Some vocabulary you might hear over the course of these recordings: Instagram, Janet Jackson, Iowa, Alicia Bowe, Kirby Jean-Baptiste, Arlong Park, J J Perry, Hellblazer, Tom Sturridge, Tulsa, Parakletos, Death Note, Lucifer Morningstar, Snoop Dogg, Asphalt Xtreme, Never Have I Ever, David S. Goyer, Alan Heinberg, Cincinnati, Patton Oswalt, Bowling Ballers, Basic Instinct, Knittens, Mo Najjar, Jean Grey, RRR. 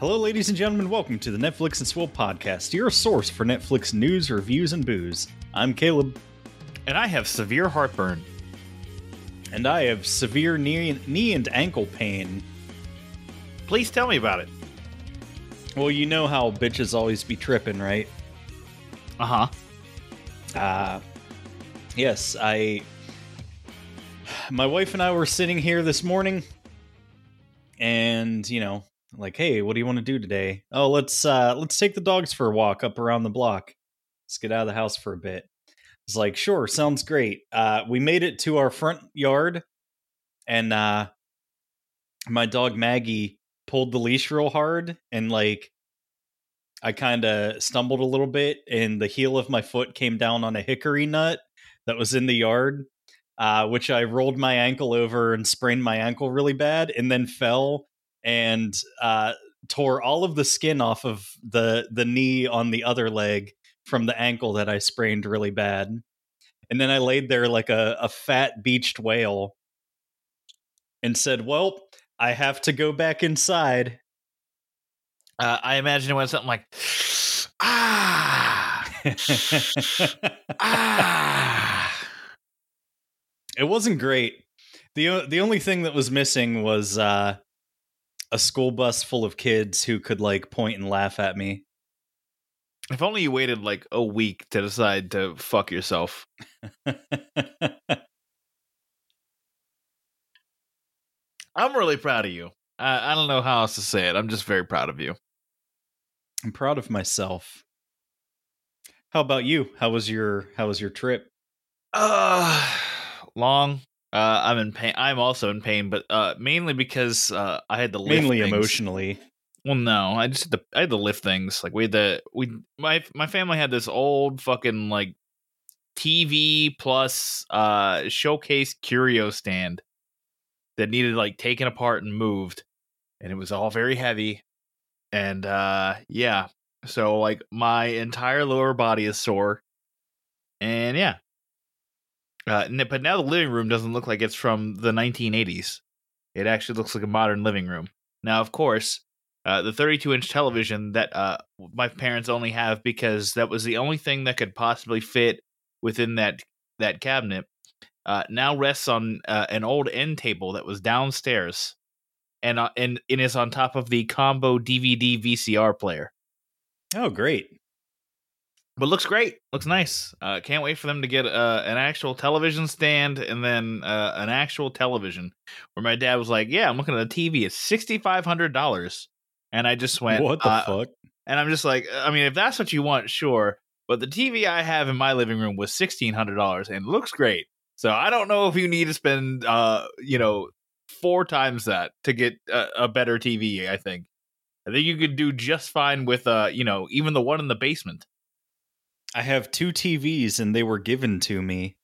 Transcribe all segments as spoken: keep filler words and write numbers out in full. Hello, ladies and gentlemen. Welcome to the Netflix and Swill podcast, your source for Netflix news, reviews, and booze. I'm Caleb. And I have severe heartburn. And I have severe knee, knee and ankle pain. Please tell me about it. Well, you know how bitches always be tripping, right? Uh-huh. Uh, yes, I... My wife and I were sitting here this morning, and, you know... Like, hey, what do you want to do today? Oh, let's uh, let's take the dogs for a walk up around the block. Let's get out of the house for a bit. It's like, sure, sounds great. Uh, we made it to our front yard, and uh, my dog Maggie pulled the leash real hard, and like, I kind of stumbled a little bit, and the heel of my foot came down on a hickory nut that was in the yard, uh, which I rolled my ankle over and sprained my ankle really bad, and then fell. And uh, tore all of the skin off of the the knee on the other leg from the ankle that I sprained really bad. And then I laid there like a, a fat beached whale and said, well, I have to go back inside. Uh, I imagine it went something like, ah, ah. It wasn't great. The, the only thing that was missing was... Uh, a school bus full of kids who could like point and laugh at me. If only you waited like a week to decide to fuck yourself. I'm really proud of you. I, I don't know how else to say it. I'm just very proud of you. I'm proud of myself. How about you? How was your, how was your trip? Uh, long. Uh, I'm in pain. I'm also in pain, but uh, mainly because uh, I had to lift mainly things. Emotionally. Well, no, I just had to. I had to lift things. Like we had to. We my my family had this old fucking like T V plus uh, showcase curio stand that needed like taken apart and moved, and it was all very heavy. And uh, yeah, so like my entire lower body is sore, and yeah. Uh, but now the living room doesn't look like it's from the nineteen eighties. It actually looks like a modern living room. Now, of course, uh, the thirty-two inch television that uh, my parents only have because that was the only thing that could possibly fit within that that cabinet uh, now rests on uh, an old end table that was downstairs and, uh, and and is on top of the combo D V D V C R player. Oh, great. But looks great. Looks nice. Uh, can't wait for them to get uh, an actual television stand and then uh, an actual television. Where my dad was like, yeah, I'm looking at a T V. It's six thousand five hundred dollars. And I just went, what the uh, fuck? And I'm just like, I mean, if that's what you want, sure. But the T V I have in my living room was one thousand six hundred dollars and looks great. So I don't know if you need to spend, uh, you know, four times that to get a, a better T V, I think. I think you could do just fine with, uh, you know, even the one in the basement. I have two T Vs, and they were given to me.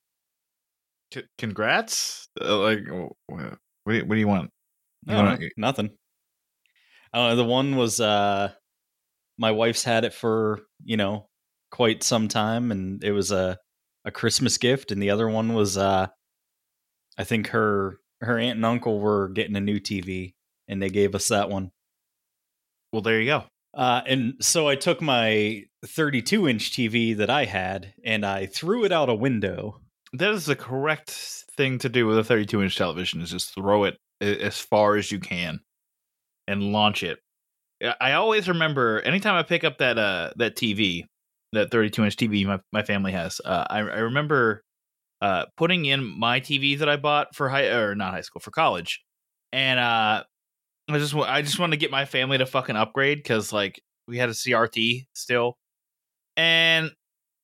C- congrats! Uh, like, what do you, what do you want? You no, wanna... Nothing. Uh, the one was uh, my wife's had it for you know quite some time, and it was a a Christmas gift. And the other one was, uh, I think her her aunt and uncle were getting a new T V, and they gave us that one. Well, there you go. Uh, and so I took my thirty-two inch T V that I had and I threw it out a window. That is the correct thing to do with a thirty-two inch television is just throw it as far as you can and launch it. I always remember anytime I pick up that uh, that T V, that thirty-two inch T V my, my family has, uh, I, I remember uh, putting in my T V that I bought for high or not high school for college. And uh I just I just wanted to get my family to fucking upgrade because like we had a C R T still, and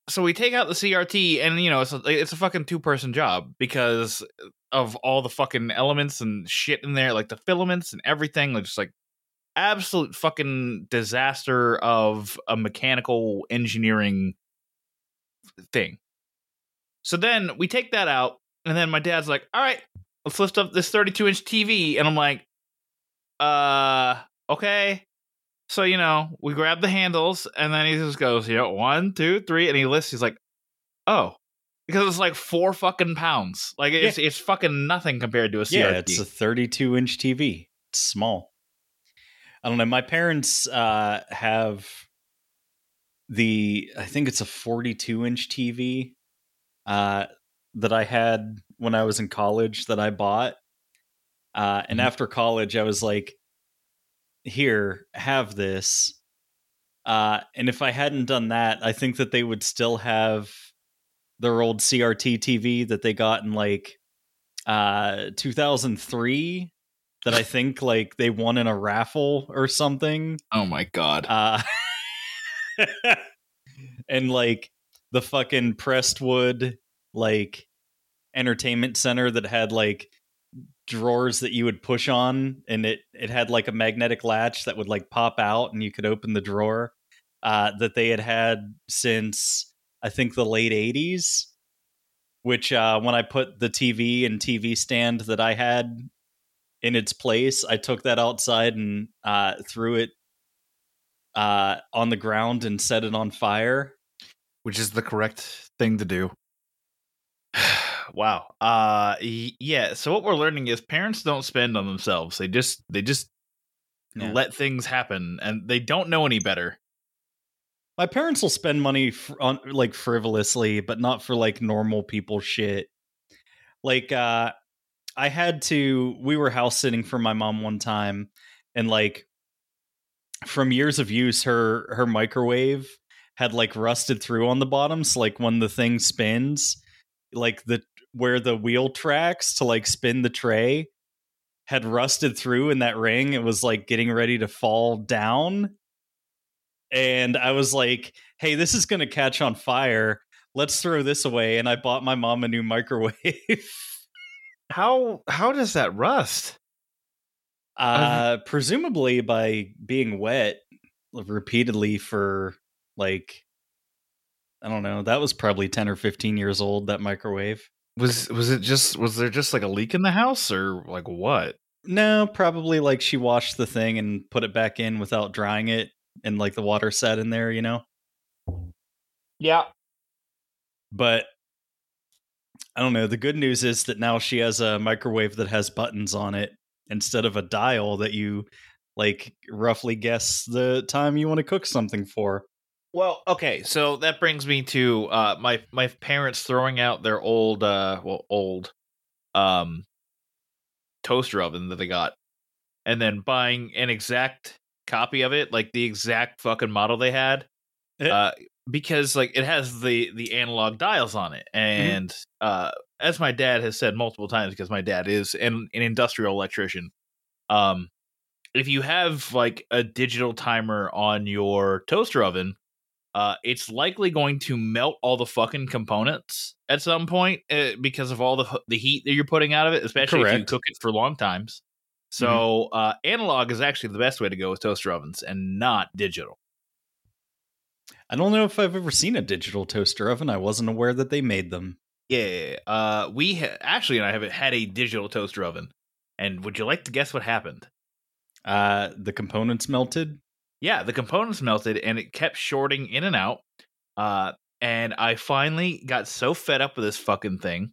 So we take out the C R T, and, you know, it's a, it's a fucking two-person job because of all the fucking elements and shit in there, like the filaments and everything, like just like absolute fucking disaster of a mechanical engineering thing. So then we take that out, and then my dad's like, all right, let's lift up this thirty-two inch T V. And I'm like, uh, okay. So, you know, we grab the handles, and then he just goes, you know, one, two, three, and he lists, he's like, oh, because it's like four fucking pounds. Like, it's yeah. it's fucking nothing compared to a C R T. Yeah, it's a thirty-two inch T V. It's small. I don't know. My parents uh, have the, I think it's a forty-two inch T V uh, that I had when I was in college that I bought. Uh, and mm-hmm. after college, I was like, here, have this. Uh, and if I hadn't done that, I think that they would still have their old C R T T V that they got in like uh, two thousand three that I think like they won in a raffle or something. Oh my God. Uh, and like the fucking Prestwood like entertainment center that had like drawers that you would push on, and it it had like a magnetic latch that would like pop out and you could open the drawer, uh that they had had since I think the late eighties, which uh when I put the T V and T V stand that I had in its place, I took that outside and uh threw it uh on the ground and set it on fire, which is the correct thing to do. Wow. Uh, yeah. So what we're learning is parents don't spend on themselves. They just they just yeah. let things happen, and they don't know any better. My parents will spend money fr- on like frivolously, but not for like normal people shit. Like uh, I had to. We were house sitting for my mom one time, and like from years of use, her her microwave had like rusted through on the bottom. So like when the thing spins, like the where the wheel tracks to like spin the tray had rusted through in that ring. It was like getting ready to fall down. And I was like, hey, this is going to catch on fire. Let's throw this away. And I bought my mom a new microwave. How, how does that rust? Uh, um, presumably by being wet repeatedly for like, I don't know. That was probably ten or fifteen years old, that microwave. Was was it just was there just like a leak in the house or like what? No, probably like she washed the thing and put it back in without drying it, and like the water sat in there, you know? Yeah. But I don't know. The good news is that now she has a microwave that has buttons on it instead of a dial that you like roughly guess the time you want to cook something for. Well, okay, so that brings me to uh, my my parents throwing out their old, uh, well, old um, toaster oven that they got, and then buying an exact copy of it, like the exact fucking model they had, uh, because like it has the, the analog dials on it, and mm-hmm. uh, as my dad has said multiple times, because my dad is an, an industrial electrician, um, if you have like a digital timer on your toaster oven, Uh, it's likely going to melt all the fucking components at some point uh, because of all the the heat that you're putting out of it, especially Correct. If you cook it for long times. So mm-hmm. uh, analog is actually the best way to go with toaster ovens and not digital. I don't know if I've ever seen a digital toaster oven. I wasn't aware that they made them. Yeah, uh, we ha- actually and I haven't had a digital toaster oven. And would you like to guess what happened? Uh, the components melted. Yeah, the components melted, and it kept shorting in and out, uh, and I finally got so fed up with this fucking thing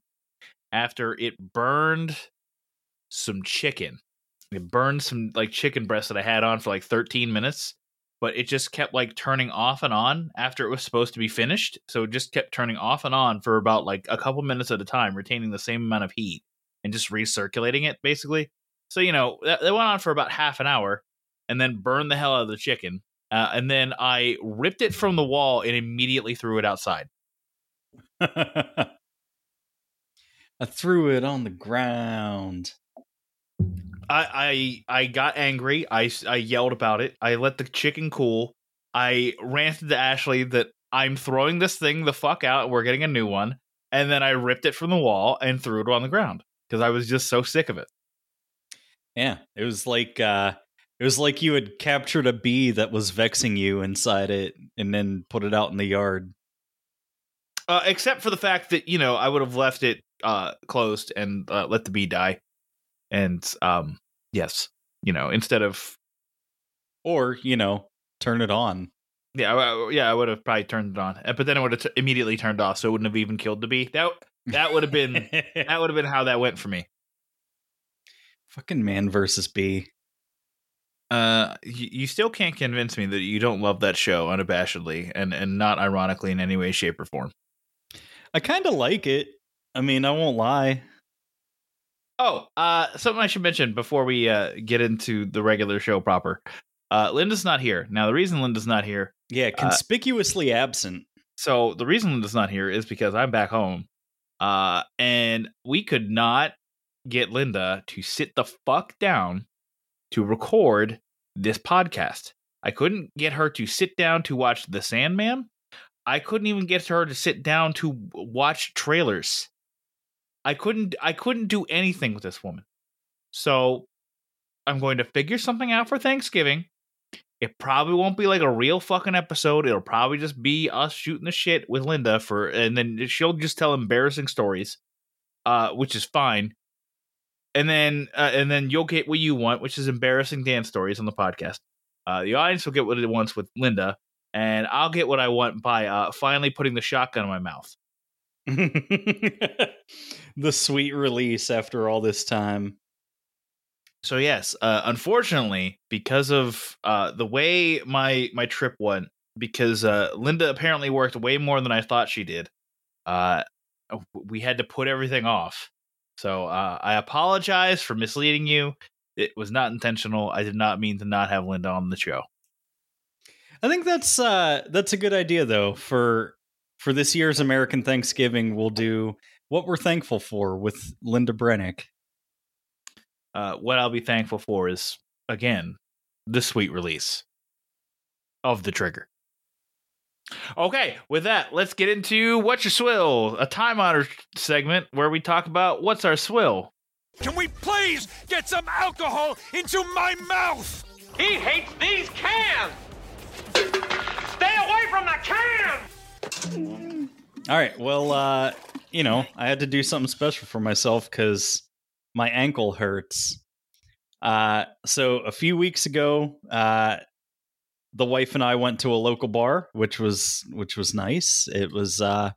after it burned some chicken. It burned some, like, chicken breast that I had on for, like, thirteen minutes, but it just kept, like, turning off and on after it was supposed to be finished, so it just kept turning off and on for about, like, a couple minutes at a time, retaining the same amount of heat and just recirculating it, basically. So, you know, that, that went on for about half an hour. And then burned the hell out of the chicken. Uh, and then I ripped it from the wall and immediately threw it outside. I threw it on the ground. I I, I got angry. I, I yelled about it. I let the chicken cool. I ranted to Ashley that I'm throwing this thing the fuck out. We're getting a new one. And then I ripped it from the wall and threw it on the ground because I was just so sick of it. Yeah, it was like uh, it was like you had captured a bee that was vexing you inside it and then put it out in the yard. Uh, except for the fact that, you know, I would have left it uh, closed and uh, let the bee die. And um, yes, you know, instead of. Or, you know, turn it on. Yeah, I, yeah, I would have probably turned it on, but then it would have t- immediately turned off, so it wouldn't have even killed the bee. That that would have been that would have been how that went for me. Fucking man versus bee. Uh, you, you still can't convince me that you don't love that show unabashedly, and and not ironically in any way, shape, or form. I kind of like it. I mean, I won't lie. Oh, uh, something I should mention before we uh, get into the regular show proper. Uh, Linda's not here. Now, the reason Linda's not here. Yeah, conspicuously uh, absent. So the reason Linda's not here is because I'm back home. Uh, and we could not get Linda to sit the fuck down to record this podcast. I couldn't get her to sit down to watch The Sandman. I couldn't even get her to sit down to watch trailers. I couldn't I couldn't do anything with this woman. So I'm going to figure something out for Thanksgiving. It probably won't be like a real fucking episode. It'll probably just be us shooting the shit with Linda for, and then she'll just tell embarrassing stories, uh, which is fine. And then, uh, and then you'll get what you want, which is embarrassing dance stories on the podcast. Uh, the audience will get what it wants with Linda, and I'll get what I want by uh, finally putting the shotgun in my mouth. The sweet release after all this time. So yes, uh, unfortunately, because of uh, the way my my trip went, because uh, Linda apparently worked way more than I thought she did, uh, we had to put everything off. So uh, I apologize for misleading you. It was not intentional. I did not mean to not have Linda on the show. I think that's uh, that's a good idea, though. For for this year's American Thanksgiving, we'll do what we're thankful for with Linda Brennick. Uh, what I'll be thankful for is, again, the sweet release of the trigger. Okay, with that, let's get into What's Your Swill, a time-honored segment where we talk about what's our swill. Can we please get some alcohol into my mouth? He hates these cans! Stay away from the can! All right, well, uh, you know, I had to do something special for myself because my ankle hurts. Uh, so a few weeks ago, uh, the wife and I went to a local bar, which was which was nice. It was uh,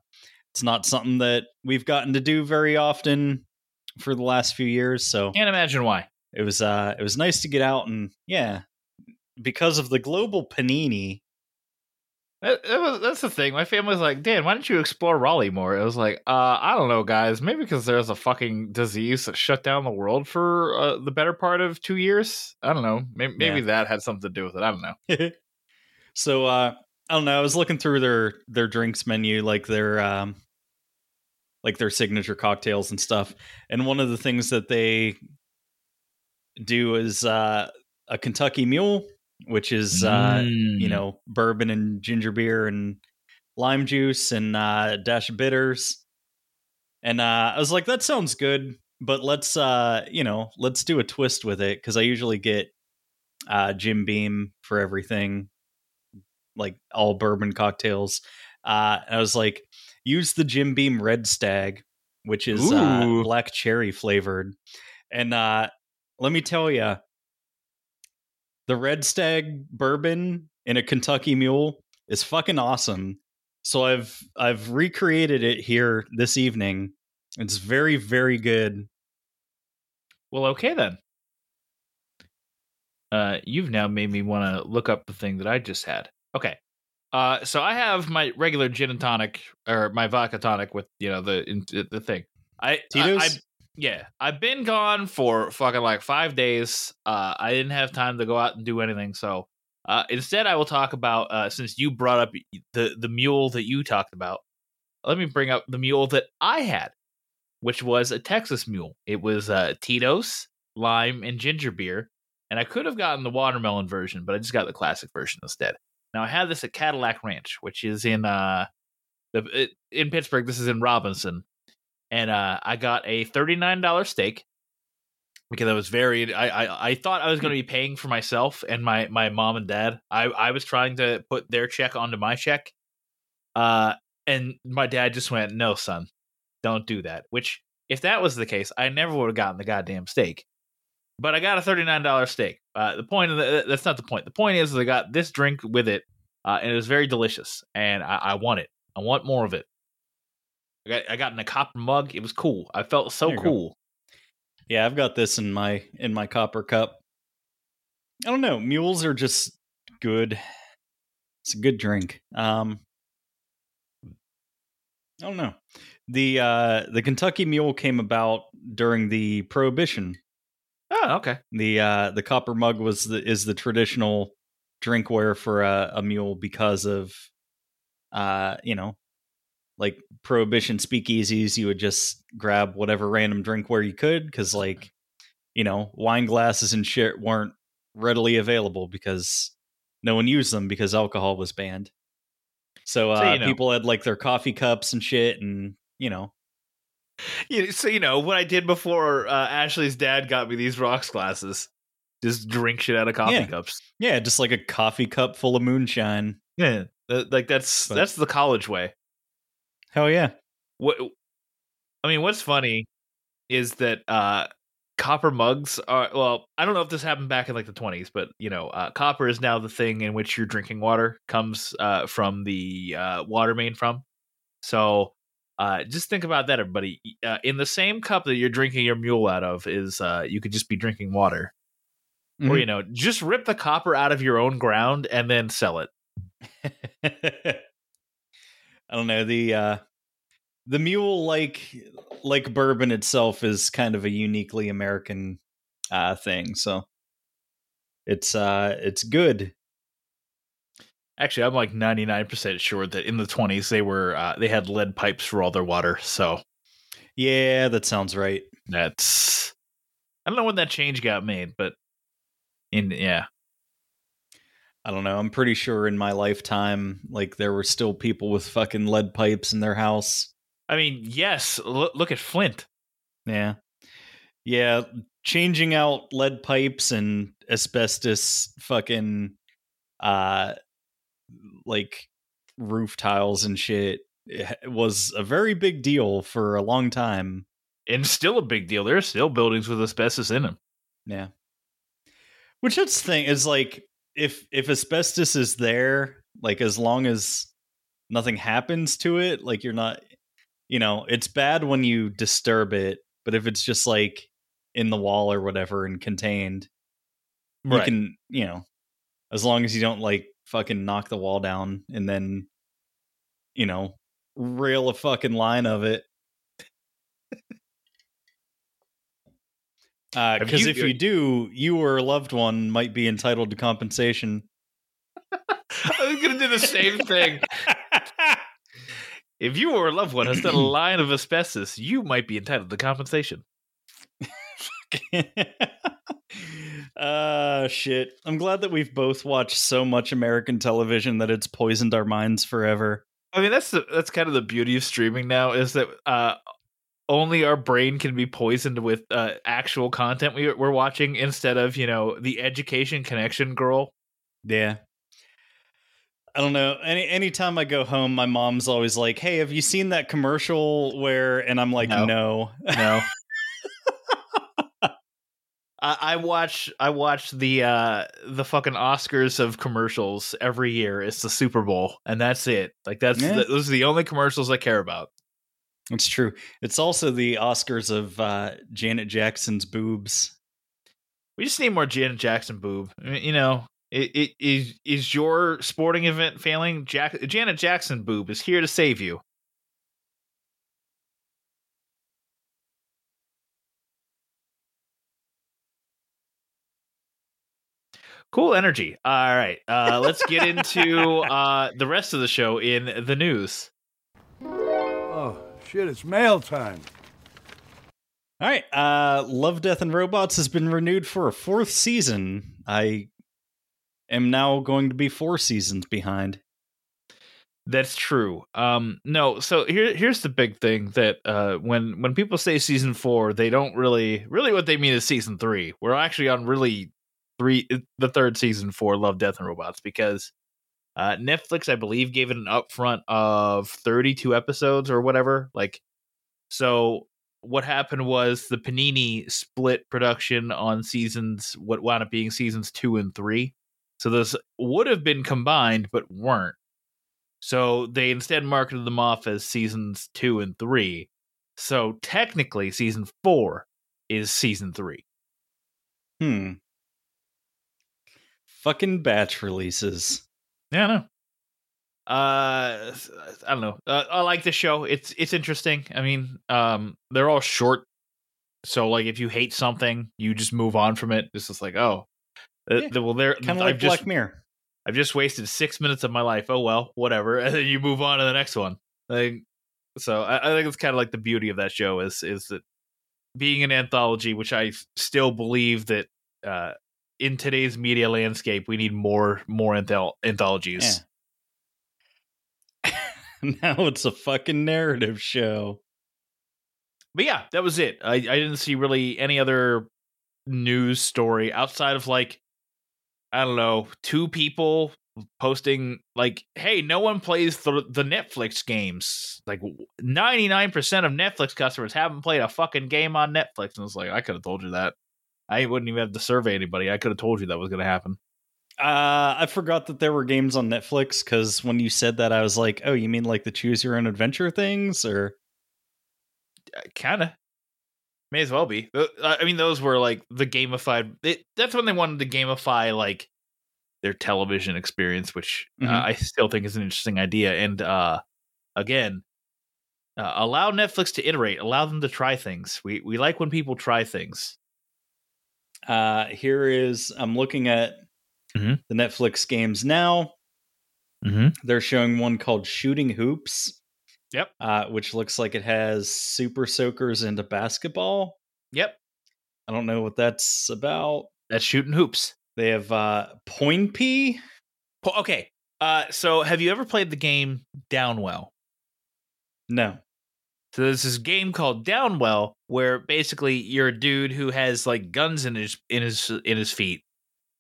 it's not something that we've gotten to do very often for the last few years. So can't imagine why. It was uh, it was nice to get out, and yeah, because of the global panini. That, that was, that's the thing. My family's like, Dan, why don't you explore Raleigh more? It was like, uh, I don't know, guys. Maybe because there's a fucking disease that shut down the world for uh, the better part of two years. I don't know. Maybe, maybe yeah. That had something to do with it. I don't know. So, uh, I don't know. I was looking through their, their drinks menu, like their um, like their signature cocktails and stuff. And one of the things that they do is uh, a Kentucky Mule, which is, uh, mm. you know, bourbon and ginger beer and lime juice and uh, a dash of bitters. And uh, I was like, that sounds good, but let's, uh, you know, let's do a twist with it. Because I usually get uh, Jim Beam for everything, like all bourbon cocktails. Uh, I was like, use the Jim Beam Red Stag, which is uh, black cherry flavored. And uh, let me tell you, the Red Stag bourbon in a Kentucky Mule is fucking awesome. So I've I've recreated it here this evening. It's very, very good. Well, okay then. Uh, you've now made me want to look up the thing that I just had. Okay. Uh, so I have my regular gin and tonic, or my vodka tonic with, you know, the in, the thing. I Tito's? I, I Yeah, I've been gone for fucking like five days. Uh, I didn't have time to go out and do anything. So uh, instead, I will talk about, uh, since you brought up the, the mule that you talked about, let me bring up the mule that I had, which was a Texas mule. It was uh, Tito's, lime, and ginger beer. And I could have gotten the watermelon version, but I just got the classic version instead. Now, I had this at Cadillac Ranch, which is in uh, the it, in Pittsburgh. This is in Robinson. And uh, I got a thirty-nine dollars steak because I was very, I, I, I thought I was going to be paying for myself and my, my mom and dad. I, I was trying to put their check onto my check. Uh, and my dad just went, no, son, don't do that. Which, if that was the case, I never would have gotten the goddamn steak. But I got a thirty-nine dollars steak. Uh, the point of the, that's not the point. The point is, is I got this drink with it, uh, and it was very delicious. And I, I want it. I want more of it. I got, I got in a copper mug. It was cool. I felt so cool. Go. Yeah, I've got this in my in my copper cup. I don't know. Mules are just good. It's a good drink. Um, I don't know. The uh, the Kentucky Mule came about during the Prohibition. Oh, okay. The uh, the copper mug was the, is the traditional drinkware for a, a mule because of, uh, you know, like Prohibition speakeasies. You would just grab whatever random drinkware you could because, like, you know, wine glasses and shit weren't readily available because no one used them because alcohol was banned. So, uh, so you know, people had like their coffee cups and shit, and you know. Yeah, so, you know, what I did before uh, Ashley's dad got me these rocks glasses, just drink shit out of coffee yeah. cups. Yeah, just like a coffee cup full of moonshine. Yeah, uh, like that's but, that's the college way. Hell yeah. What I mean, what's funny is that uh, copper mugs are, well, I don't know if this happened back in like the twenties, but, you know, uh, copper is now the thing in which your drinking water comes uh, from the uh, water main from. So... Uh, just think about that, everybody. Uh, in the same cup that you're drinking your mule out of is uh, you could just be drinking water. Mm-hmm. Or, you know, just rip the copper out of your own ground and then sell it. I don't know. The uh, the mule, like like bourbon itself, is kind of a uniquely American uh, thing. So it's uh, it's good. Actually, I'm like ninety-nine percent sure that in the twenties they were uh, they had lead pipes for all their water. So, yeah, that sounds right. That's I don't know when that change got made, but in yeah, I don't know. I'm pretty sure in my lifetime, like there were still people with fucking lead pipes in their house. I mean, yes. L- look at Flint. Yeah, yeah. Changing out lead pipes and asbestos fucking. Uh, like roof tiles and shit, it was a very big deal for a long time, and still a big deal. There are still buildings with asbestos in them. Yeah, which that's the thing is like if if asbestos is there, like as long as nothing happens to it, like you're not, you know, it's bad when you disturb it. But if it's just like in the wall or whatever and contained, right. You can, you know, as long as you don't like. Fucking knock the wall down and then, you know, rail a fucking line of it. uh, because if you do, you or a loved one might be entitled to compensation. I was going to do the same thing. If you or a loved one has done a line of asbestos, you might be entitled to compensation. Uh, shit. I'm glad that we've both watched so much American television that it's poisoned our minds forever. I mean, that's the, that's kind of the beauty of streaming now is that uh, only our brain can be poisoned with uh, actual content we, we're watching instead of, you know, the education connection girl. Yeah. I don't know. Any anytime I go home, my mom's always like, hey, have you seen that commercial where... And I'm like, no, no. no. I watch I watch the uh, the fucking Oscars of commercials every year. It's the Super Bowl, and that's it. Like that's yeah. the, those are the only commercials I care about. It's true. It's also the Oscars of uh, Janet Jackson's boobs. We just need more Janet Jackson boob. I mean, you know, it, it is is your sporting event failing? Jack, Janet Jackson boob is here to save you. Cool energy. All right. Uh, let's get into uh, the rest of the show in the news. Oh, shit. It's mail time. All right. Uh, Love, Death, and Robots has been renewed for a fourth season. I am now going to be four seasons behind. That's true. Um, no, so here, here's the big thing that uh, when when people say season four, they don't really really what they mean is season three. We're actually on really three the third season for Love, Death and Robots because uh, Netflix, I believe, gave it an upfront of thirty-two episodes or whatever. Like, so what happened was the Panini split production on seasons, what wound up being seasons two and three. So those would have been combined, but weren't. So they instead marketed them off as seasons two and three. So technically season four is season three. Hmm. Fucking batch releases. Yeah, I know. Uh, I don't know. Uh, I like the show. It's, it's interesting. I mean, um, they're all short. So like, if you hate something, you just move on from it. It's just like, oh, yeah. uh, well, they're kind of like Black Mirror. I've just wasted six minutes of my life. Oh, well, whatever. And then you move on to the next one. Like, so I, I think it's kind of like the beauty of that show is is that being an anthology, which I still believe that uh, in today's media landscape, we need more more anthol- anthologies. Yeah. Now it's a fucking narrative show. But yeah, that was it. I, I didn't see really any other news story outside of like, I don't know, two people posting like, hey, no one plays th- the Netflix games. Like ninety-nine percent of Netflix customers haven't played a fucking game on Netflix. And I was like, I could have told you that. I wouldn't even have to survey anybody. I could have told you that was going to happen. Uh, I forgot that there were games on Netflix because when you said that, I was like, oh, you mean like the choose your own adventure things or? Uh, kind of. May as well be. I mean, those were like the gamified. It, that's when they wanted to gamify like their television experience, which mm-hmm. uh, I still think is an interesting idea. And uh, again, uh, allow Netflix to iterate. Allow them to try things. We we like when people try things. Uh, here is I'm looking at mm-hmm. the Netflix games now. Mm-hmm. They're showing one called Shooting Hoops. Yep. Uh, which looks like it has super soakers into basketball. Yep. I don't know what that's about. That's shooting hoops. They have uh, Point P. Po- okay. Uh, so have you ever played the game Downwell? No. So there's this game called Downwell where basically you're a dude who has like guns in his in his in his feet,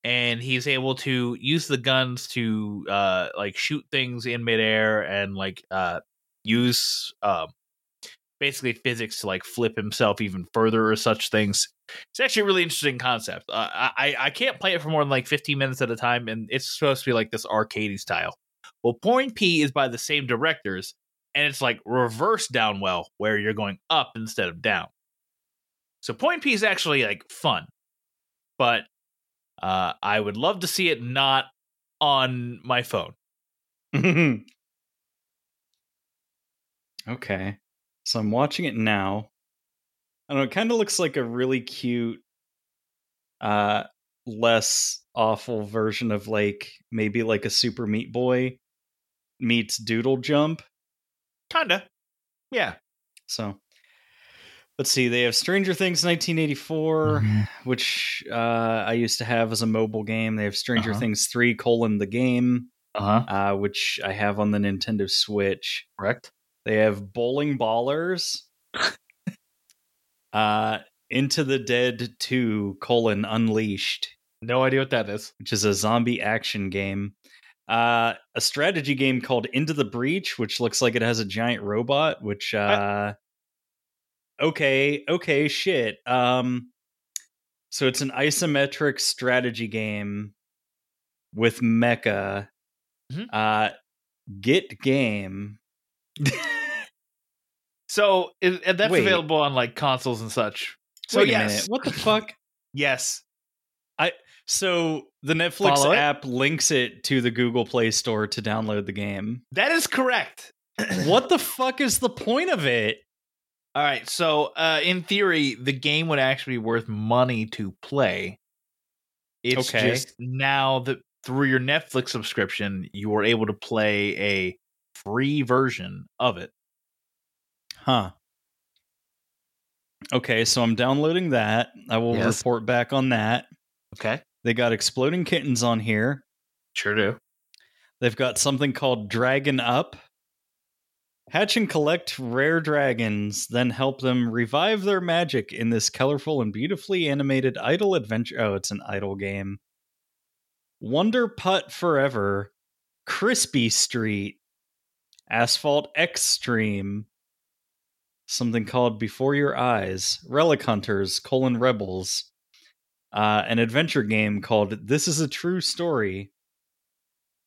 and he's able to use the guns to uh, like shoot things in midair and like. Uh, use um basically physics to like flip himself even further or such things. It's actually a really interesting concept. uh, i i can't play it for more than like fifteen minutes at a time, and it's supposed to be like this arcadey style. Well, Point P is by the same directors, and it's like reverse Downwell where you're going up instead of down. So Point P is actually like fun, but uh I would love to see it not on my phone. Okay, so I'm watching it now. I don't know, it kind of looks like a really cute, uh, less awful version of like maybe like a Super Meat Boy meets Doodle Jump. Kinda, yeah. So let's see. They have Stranger Things nineteen eighty-four, mm-hmm. which uh, I used to have as a mobile game. They have Stranger uh-huh. Things three: colon the game, uh-huh. uh, which I have on the Nintendo Switch. Correct. They have Bowling Ballers, uh, Into the Dead two, colon, Unleashed. No idea what that is. Which is a zombie action game. Uh, a strategy game called Into the Breach, which looks like it has a giant robot, which, uh... I- okay, okay, shit. Um, so it's an isometric strategy game with mecha. Mm-hmm. Uh, Git Game... So it, and that's Wait. available on like consoles and such. So Wait yes, what the fuck? Yes, I. So the Netflix Follow app it? links it to the Google Play Store to download the game. That is correct. What the fuck is the point of it? All right. So uh, in theory, the game would actually be worth money to play. It's okay. Just now that through your Netflix subscription, you are able to play a free version of it. Huh. Okay, so I'm downloading that. I will yes. report back on that. Okay. They got Exploding Kittens on here. Sure do. They've got something called Dragon Up. Hatch and collect rare dragons, then help them revive their magic in this colorful and beautifully animated idle adventure. Oh, it's an idle game. Wonder Putt Forever, Crispy Street, Asphalt Xtreme, something called Before Your Eyes, Relic Hunters, colon Rebels, uh, an adventure game called This Is a True Story.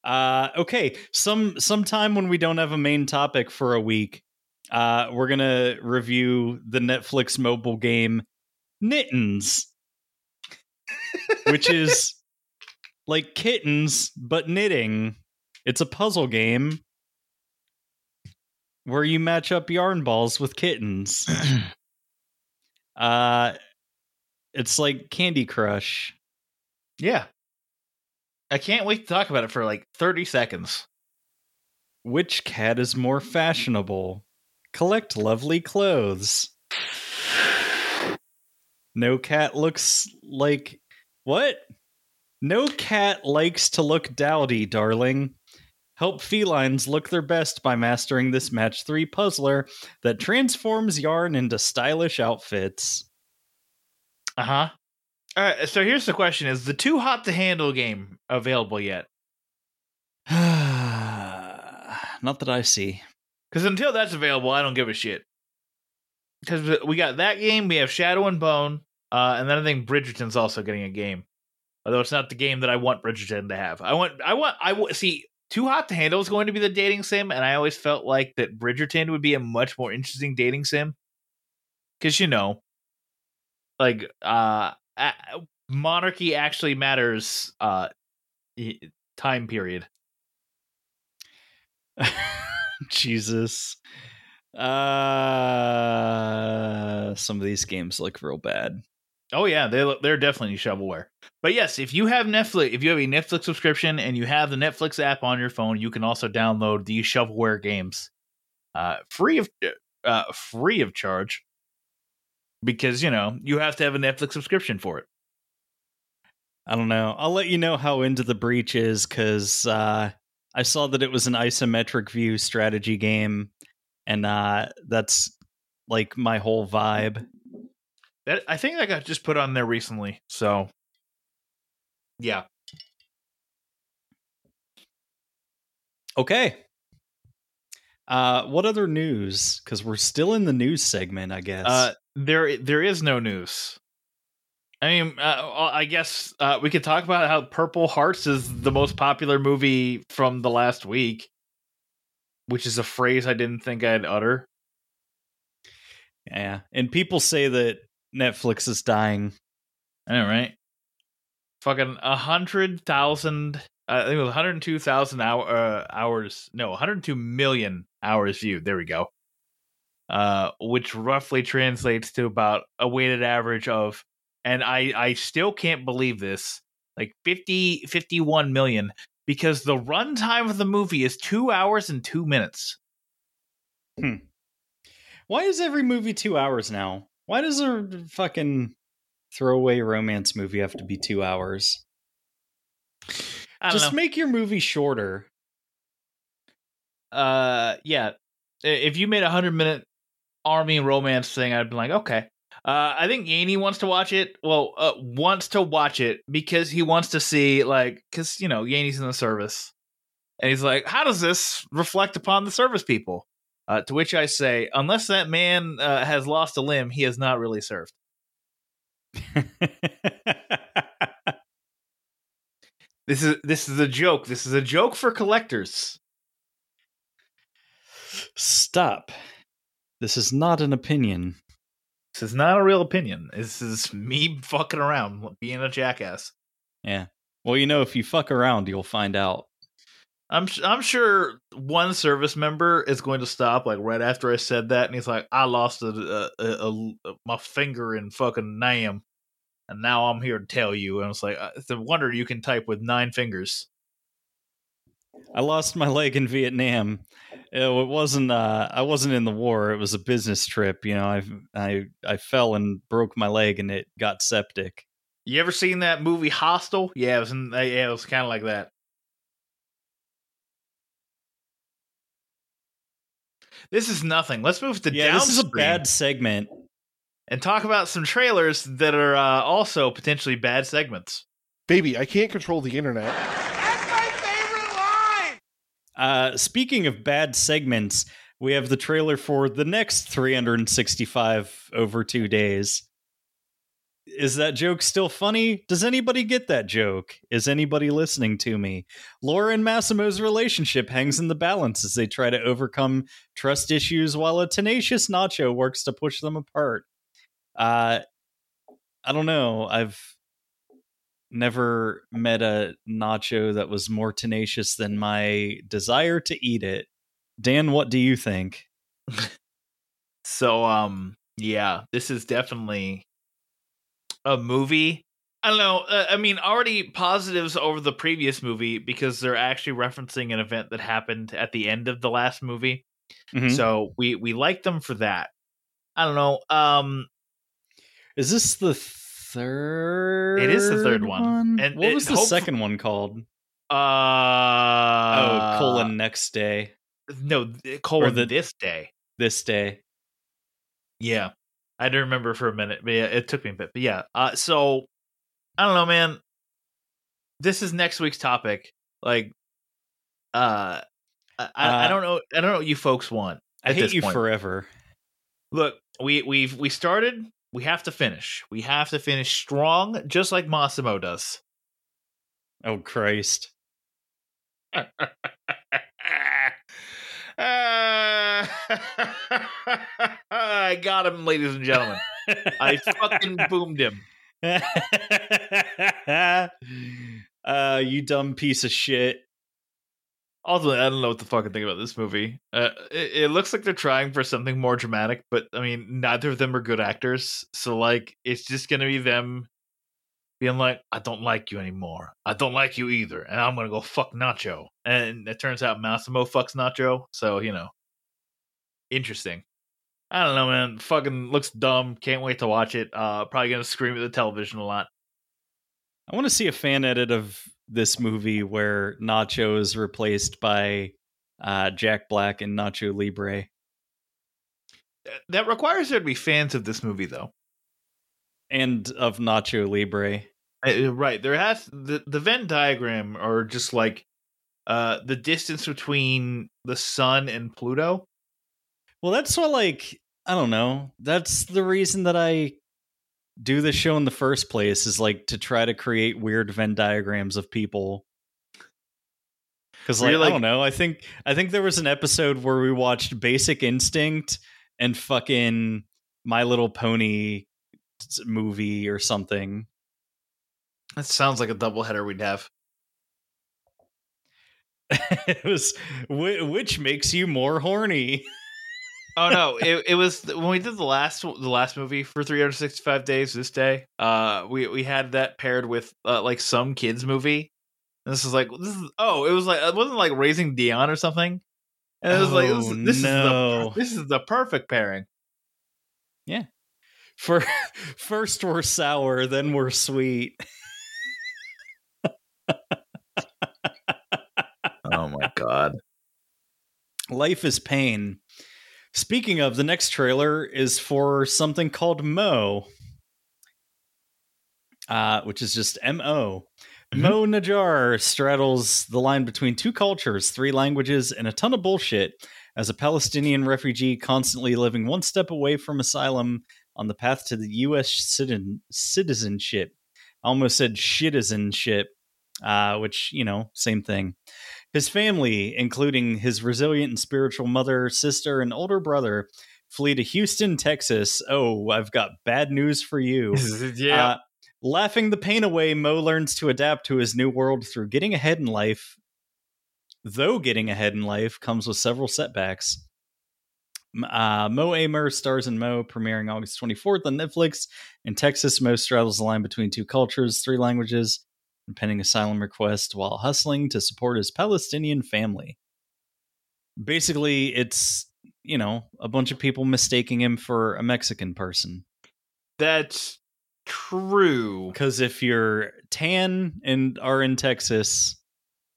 Uh, okay, some sometime when we don't have a main topic for a week, uh, we're going to review the Netflix mobile game Knittens, which is like kittens, but knitting. It's a puzzle game where you match up yarn balls with kittens. uh, it's like Candy Crush. Yeah. I can't wait to talk about it for like thirty seconds. Which cat is more fashionable? Collect lovely clothes. No cat looks like... What? No cat likes to look dowdy, darling. Help felines look their best by mastering this match three puzzler that transforms yarn into stylish outfits. Uh-huh. All right, so here's the question. Is the Too Hot to Handle game available yet? Not that I see. Because until that's available, I don't give a shit. Because we got that game, we have Shadow and Bone, uh, and then I think Bridgerton's also getting a game. Although it's not the game that I want Bridgerton to have. I want, I want, I want, see, Too Hot to Handle is going to be the dating sim, and I always felt like that Bridgerton would be a much more interesting dating sim. Because, you know, like, uh, Uh, monarchy actually matters uh time period. Jesus. Uh some of these games look real bad. Oh yeah, they look, they're definitely shovelware. But yes, if you have Netflix, if you have a Netflix subscription and you have the Netflix app on your phone, you can also download these shovelware games uh free of uh free of charge. Because, you know, you have to have a Netflix subscription for it. I don't know. I'll let you know how Into the Breach is, because uh, I saw that it was an isometric view strategy game. And uh, that's like my whole vibe. That I think that got just put on there recently. So, yeah. Okay. Uh, what other news? Because we're still in the news segment, I guess. Uh, There, there is no news. I mean, uh, I guess uh, we could talk about how Purple Hearts is the most popular movie from the last week, which is a phrase I didn't think I'd utter. Yeah, and people say that Netflix is dying. All right, fucking a hundred thousand. Uh, I think it was one hundred two thousand hour uh, hours. No, one hundred two million hours viewed. There we go. Uh, which roughly translates to about a weighted average of, and I, I still can't believe this, like fifty, fifty-one million, because the runtime of the movie is two hours and two minutes. Hmm. Why is every movie two hours now? Why does a fucking throwaway romance movie have to be two hours? I don't Just know. Make your movie shorter. Uh, yeah. If you made a hundred minute army romance thing, I'd be like, okay. Uh, I think Yaney wants to watch it. Well, uh, wants to watch it because he wants to see, like, because, you know, Yaney's in the service. And he's like, how does this reflect upon the service people? Uh, to which I say, unless that man uh, has lost a limb, he has not really served. This is this is a joke. This is a joke for collectors. Stop. This is not an opinion. This is not a real opinion. This is me fucking around, being a jackass. Yeah. Well, you know, if you fuck around, you'll find out. I'm sh- I'm sure one service member is going to stop like right after I said that, and he's like, I lost a, a, a, a, my finger in fucking Nam, and now I'm here to tell you. And it's like, it's a wonder you can type with nine fingers. I lost my leg in Vietnam. It wasn't. Uh, I wasn't in the war. It was a business trip. You know, I I I fell and broke my leg, and it got septic. You ever seen that movie Hostel? Yeah, it was. In, yeah, it was kind of like that. This is nothing. Let's move to yeah, downstream. This is a bad segment. And talk about some trailers that are uh, also potentially bad segments. Baby, I can't control the internet. That's my favorite line! Uh, speaking of bad segments, we have the trailer for the next three hundred sixty-five over two days. Is that joke still funny? Does anybody get that joke? Is anybody listening to me? Laura and Massimo's relationship hangs in the balance as they try to overcome trust issues while a tenacious Nacho works to push them apart. Uh, I don't know. I've never met a Nacho that was more tenacious than my desire to eat it. Dan, what do you think? So, um, yeah, this is definitely a movie. I don't know. Uh, I mean, already positives over the previous movie because they're actually referencing an event that happened at the end of the last movie. Mm-hmm. So we, we like them for that. I don't know. Um, is this the third? It is the third one. one? And what it, was the hope- second one called? Uh, oh, colon next day. No, colon the, this day. This day. Yeah. I didn't remember for a minute, but yeah, it took me a bit. But yeah, uh, so I don't know, man. This is next week's topic. Like, uh, I, I, I don't know. I don't know what you folks want. I hate you forever. Look, we we've we started. We have to finish. We have to finish strong, just like Massimo does. Oh Christ! Uh, I got him, ladies and gentlemen. I fucking boomed him. Uh, you dumb piece of shit. Ultimately, I don't know what the fuck I think about this movie. Uh, it, it looks like they're trying for something more dramatic, but I mean, neither of them are good actors. So, like, it's just gonna be them being like, I don't like you anymore. I don't like you either. And I'm going to go fuck Nacho. And it turns out Massimo fucks Nacho. So, you know, interesting. I don't know, man. Fucking looks dumb. Can't wait to watch it. Uh, probably going to scream at the television a lot. I want to see a fan edit of this movie where Nacho is replaced by uh, Jack Black and Nacho Libre. That requires there to be fans of this movie, though. And of Nacho Libre. Uh, right. There has the, the Venn diagram or just like uh, the distance between the sun and Pluto. Well, that's what like, I don't know. That's the reason that I do this show in the first place is like to try to create weird Venn diagrams of people. Because like, like, I don't know. I think I think there was an episode where we watched Basic Instinct and fucking My Little Pony movie or something. That sounds like a doubleheader we'd have. It was which makes you more horny. Oh no! It it was when we did the last the last movie for three hundred sixty-five days. This day, uh, we we had that paired with uh, like some kids movie. And this is like this is oh, it was like it wasn't like Raising Dion or something. And it was oh, like this, this no. is the this is the perfect pairing. Yeah. For first we're sour, then we're sweet. Oh my god. Life is pain. Speaking of, the next trailer is for something called Mo. Uh, which is just M O. Mm-hmm. Mo Najjar straddles the line between two cultures, three languages, and a ton of bullshit as a Palestinian refugee constantly living one step away from asylum on the path to the U S citizen citizenship. I almost said shitizenship, uh, which, you know, same thing. His family, including his resilient and spiritual mother, sister, and older brother, flee to Houston, Texas. Oh, I've got bad news for you. Yeah. Uh, laughing the pain away, Mo learns to adapt to his new world through getting ahead in life. Though getting ahead in life comes with several setbacks. Uh, Mo Amer stars in Mo, premiering August twenty-fourth on Netflix. In Texas, Mo straddles the line between two cultures, three languages, and pending asylum request while hustling to support his Palestinian family. Basically, it's, you know, a bunch of people mistaking him for a Mexican person. That's true. Because if you're tan and are in Texas,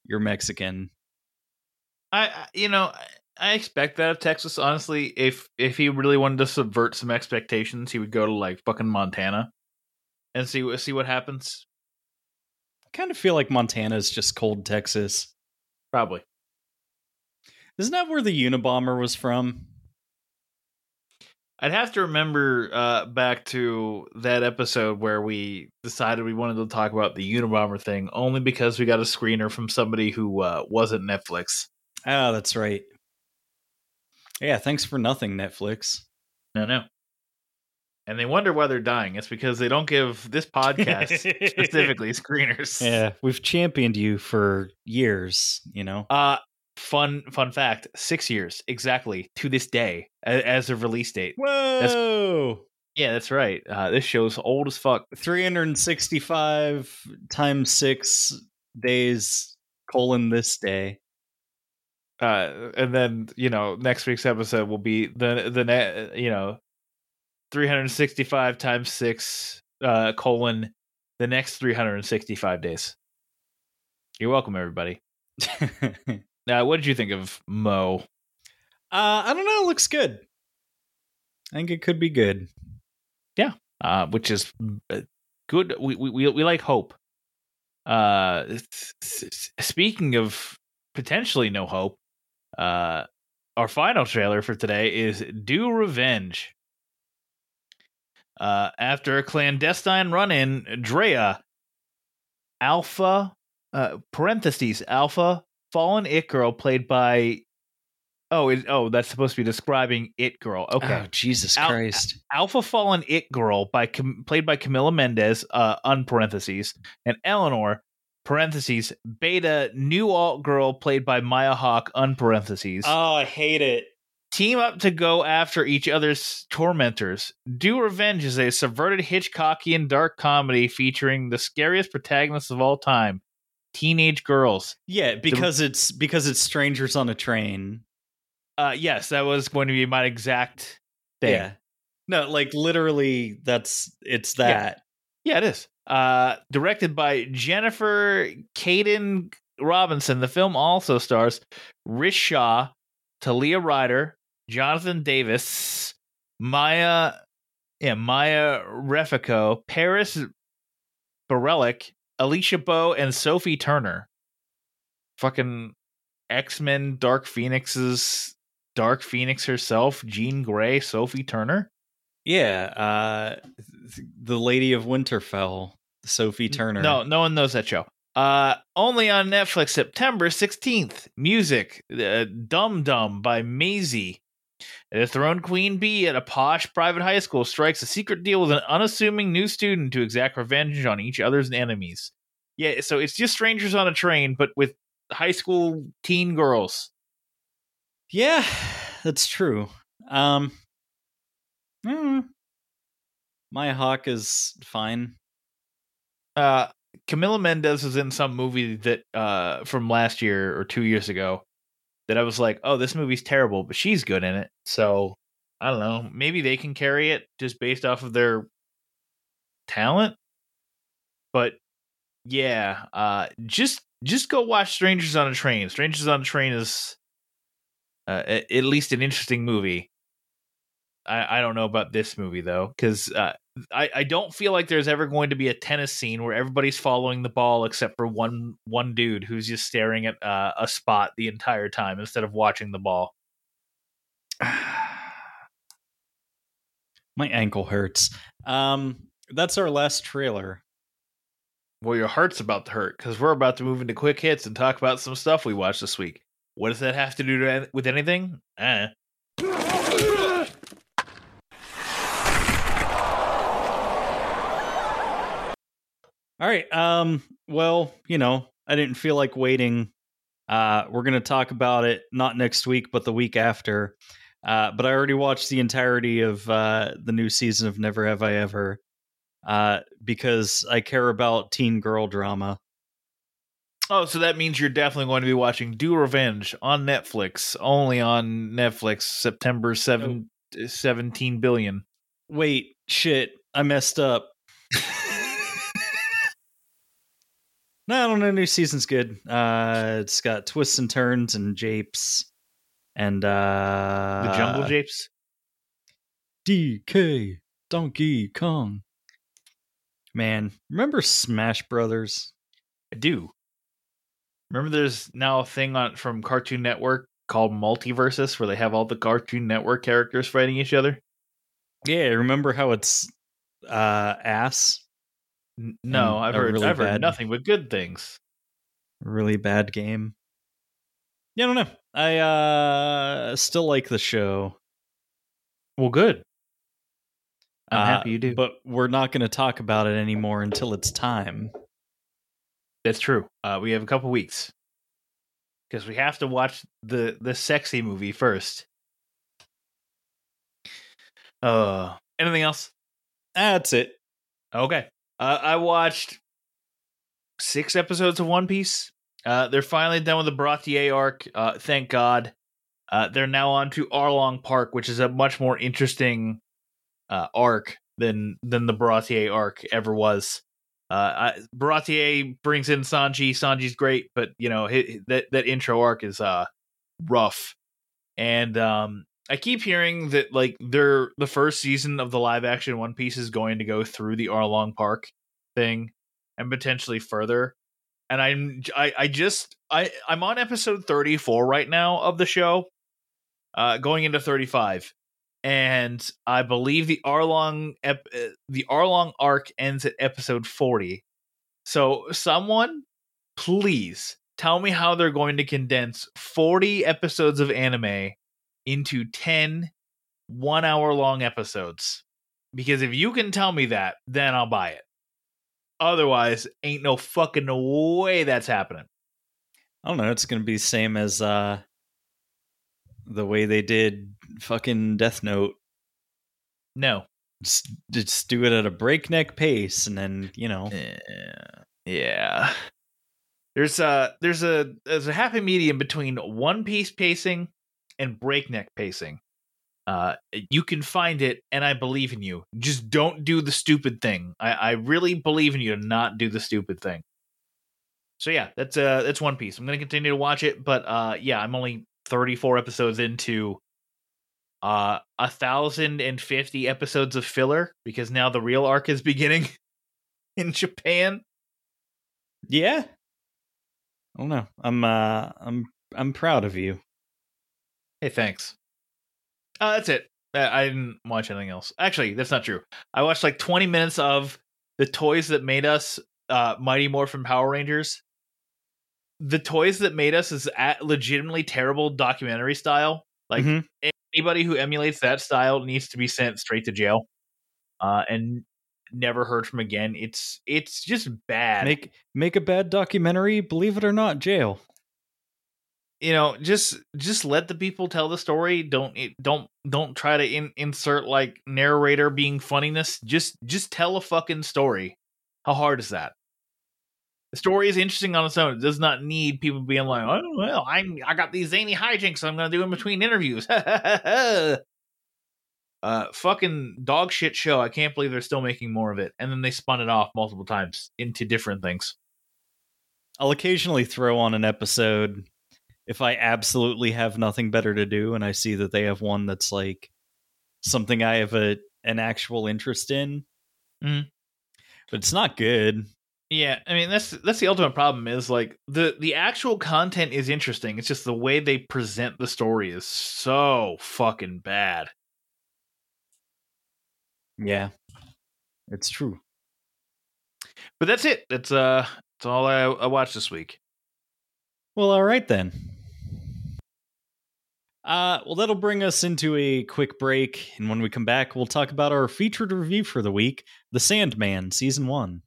you're Mexican. I, you know... I- I expect that of Texas, honestly. If if he really wanted to subvert some expectations, he would go to like fucking Montana and see see what happens. I kind of feel like Montana is just cold Texas. Probably. Isn't that where the Unabomber was from? I'd have to remember uh, back to that episode where we decided we wanted to talk about the Unabomber thing only because we got a screener from somebody who uh, wasn't Netflix. Oh, that's right. Yeah, thanks for nothing, Netflix. No, no. And they wonder why they're dying. It's because they don't give this podcast specifically screeners. Yeah, we've championed you for years, you know. Uh, Fun fun fact, six years exactly to this day as of release date. Whoa! That's, yeah, that's right. Uh, this show's old as fuck. three hundred sixty-five times six days, colon this day. Uh, and then, you know, next week's episode will be the, the you know, three hundred sixty-five times six, uh, colon, the next three hundred sixty-five days. You're welcome, everybody. Now, uh, what did you think of Mo? Uh, I don't know. It looks good. I think it could be good. Yeah, uh, which is good. We we we like hope. Uh, speaking of potentially no hope, uh, our final trailer for today is "Do Revenge." Uh, after a clandestine run-in, Drea, Alpha, uh, parentheses Alpha. Fallen It Girl, played by oh it, oh that's supposed to be describing It Girl. Okay, oh, Jesus Al- Christ! Alpha Fallen It Girl by com- played by Camila Mendes, uh, un parentheses, and Eleanor parentheses Beta New Alt Girl played by Maya Hawke, un parentheses. Oh, I hate it. Team up to go after each other's tormentors. Do Revenge is a subverted Hitchcockian dark comedy featuring the scariest protagonists of all time. Teenage girls. Yeah, because the, it's because it's strangers on a train. Uh, yes, that was going to be my exact thing. Yeah. No, like literally that's it's that. Yeah, yeah it is. Uh, directed by Jennifer Caden Robinson. The film also stars Rish Shah, Talia Ryder, Jonathan Davis, Maya yeah, Maya Refico, Paris Barelic, Alicia Bowe and Sophie Turner. Fucking X-Men, Dark Phoenix's Dark Phoenix herself, Jean Grey, Sophie Turner. Yeah, uh, the Lady of Winterfell, Sophie Turner. No, no one knows that show. Uh, only on Netflix, September sixteenth. Music, uh, Dum Dum by Maisie. The Throne Queen Bee at a posh private high school strikes a secret deal with an unassuming new student to exact revenge on each other's enemies. Yeah, so it's just strangers on a train, but with high school teen girls. Yeah, that's true. Um, mm, Maya Hawke is fine. Uh, Camila Mendes was in some movie that uh, from last year or two years ago. That I was like, oh, this movie's terrible, but she's good in it. So, I don't know. Maybe they can carry it just based off of their talent. But, yeah. Uh, just just go watch Strangers on a Train. Strangers on a Train is uh, a- at least an interesting movie. I, I don't know about this movie, though. Because uh, I-, I don't feel like there's ever going to be a tennis scene where everybody's following the ball except for one one dude who's just staring at uh, a spot the entire time instead of watching the ball. My ankle hurts. Um, that's our last trailer. Well, your heart's about to hurt because we're about to move into quick hits and talk about some stuff we watched this week. What does that have to do to, with anything? Eh. All right. Um, well, you know, I didn't feel like waiting. Uh, we're going to talk about it not next week, but the week after. Uh, but I already watched the entirety of uh, the new season of Never Have I Ever uh, because I care about teen girl drama. Oh, so that means you're definitely going to be watching Do Revenge on Netflix, only on Netflix, September seventh, oh. seventeen billion. Wait, shit, I messed up. No, I don't know. New season's good. Uh, it's got twists and turns and japes and uh, the Jungle Japes, D K Donkey Kong. Man, remember Smash Brothers? I do. Remember, there's now a thing on from Cartoon Network called Multiversus, where they have all the Cartoon Network characters fighting each other. Yeah, remember how it's uh, ass? No, I've heard, really I've heard nothing but good things. Really bad game. Yeah, I don't know. I uh, still like the show. Well, good. I'm uh, happy you do. But we're not going to talk about it anymore until it's time. That's true. Uh, we have a couple weeks. Because we have to watch the, the sexy movie first. Uh, anything else? That's it. Okay. Uh, I watched six episodes of One Piece. Uh, they're finally done with the Brottier arc. Uh, thank God. Uh, they're now on to Arlong Park, which is a much more interesting uh, arc than than the Brottier arc ever was. Uh, I, Brottier brings in Sanji. Sanji's great, but you know his, that that intro arc is uh rough. And um, I keep hearing that like they're the first season of the live action One Piece is going to go through the Arlong Park thing and potentially further. And I'm I I just I I'm on episode thirty-four right now of the show, uh, going into thirty-five. And I believe the Arlong ep- the Arlong arc ends at episode forty. So someone, please tell me how they're going to condense forty episodes of anime into ten one-hour long episodes. Because if you can tell me that, then I'll buy it. Otherwise, ain't no fucking way that's happening. I don't know. It's going to be the same as uh, the way they did fucking Death Note. No, just, just do it at a breakneck pace, and then you know, yeah. yeah. There's a there's a there's a happy medium between One Piece pacing and breakneck pacing. Uh, you can find it, and I believe in you. Just don't do the stupid thing. I, I really believe in you to not do the stupid thing. So yeah, that's uh that's One Piece. I'm gonna continue to watch it, but uh, yeah, I'm only thirty-four episodes into uh a thousand and fifty episodes of filler, because now the real arc is beginning in Japan. Yeah, I don't know. I'm uh I'm I'm proud of you. Hey, thanks. Uh, that's it. I, I didn't watch anything else. Actually, that's not true. I watched like twenty minutes of The Toys That Made Us, uh, Mighty Morphin Power Rangers. The Toys That Made Us is at legitimately terrible documentary style. Like mm-hmm. anybody who emulates that style needs to be sent straight to jail uh, and never heard from again. It's it's just bad. Make make a bad documentary, believe it or not, jail. You know, just just let the people tell the story. Don't don't don't try to in, insert like narrator being funniness. Just just tell a fucking story. How hard is that? The story is interesting on its own. It does not need people being like, oh well, I I got these zany hijinks I'm gonna do in between interviews. uh, fucking dog shit show. I can't believe they're still making more of it. And then they spun it off multiple times into different things. I'll occasionally throw on an episode if I absolutely have nothing better to do and I see that they have one that's like something I have a an actual interest in. Mm. But it's not good. Yeah, I mean that's that's the ultimate problem is like the the actual content is interesting. It's just the way they present the story is so fucking bad. Yeah. It's true. But that's it. That's uh that's all I, I watched this week. Well, all right then. Uh, well, that'll bring us into a quick break, and when we come back, we'll talk about our featured review for the week, The Sandman, Season one.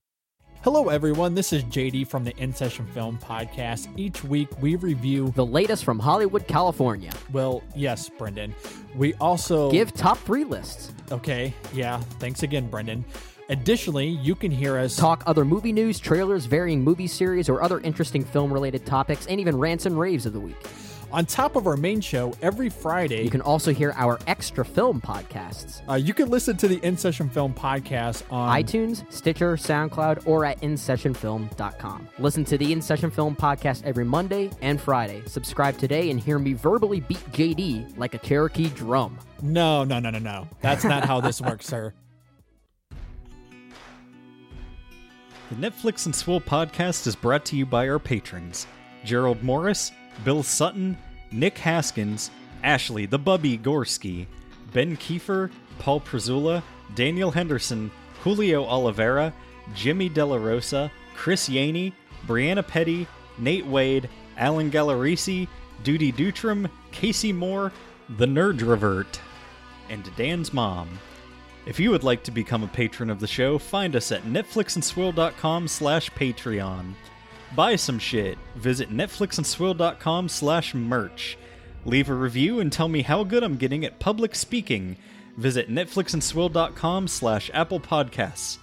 Hello, everyone. This is J D from the In Session Film Podcast. Each week, we review the latest from Hollywood, California. Well, yes, Brendan. We also give top three lists. Okay, yeah. Thanks again, Brendan. Additionally, you can hear us talk other movie news, trailers, varying movie series, or other interesting film-related topics, and even rants and raves of the week. on top of our main show every Friday. You can also hear our extra film podcasts. Uh, you can listen to the In Session Film podcast on iTunes, Stitcher, SoundCloud, or at in session film dot com. Listen to the In Session Film podcast every Monday and Friday. Subscribe today and hear me verbally beat J D like a Cherokee drum. No, no, no, no, no. That's not how this works, sir. The Netflix and Swill podcast is brought to you by our patrons, Gerald Morris, Bill Sutton, Nick Haskins, Ashley the Bubby Gorski, Ben Kiefer, Paul Prezula, Daniel Henderson, Julio Oliveira, Jimmy De La Rosa, Chris Yaney, Brianna Petty, Nate Wade, Alan Gallerisi, Duty Dutram, Casey Moore, The Nerd Revert, and Dan's Mom. If you would like to become a patron of the show, find us at netflixandswill.com slash Patreon. Buy some shit. Visit netflixandswill.com slash merch. Leave a review and tell me how good I'm getting at public speaking. Visit netflixandswill.com slash Apple Podcasts.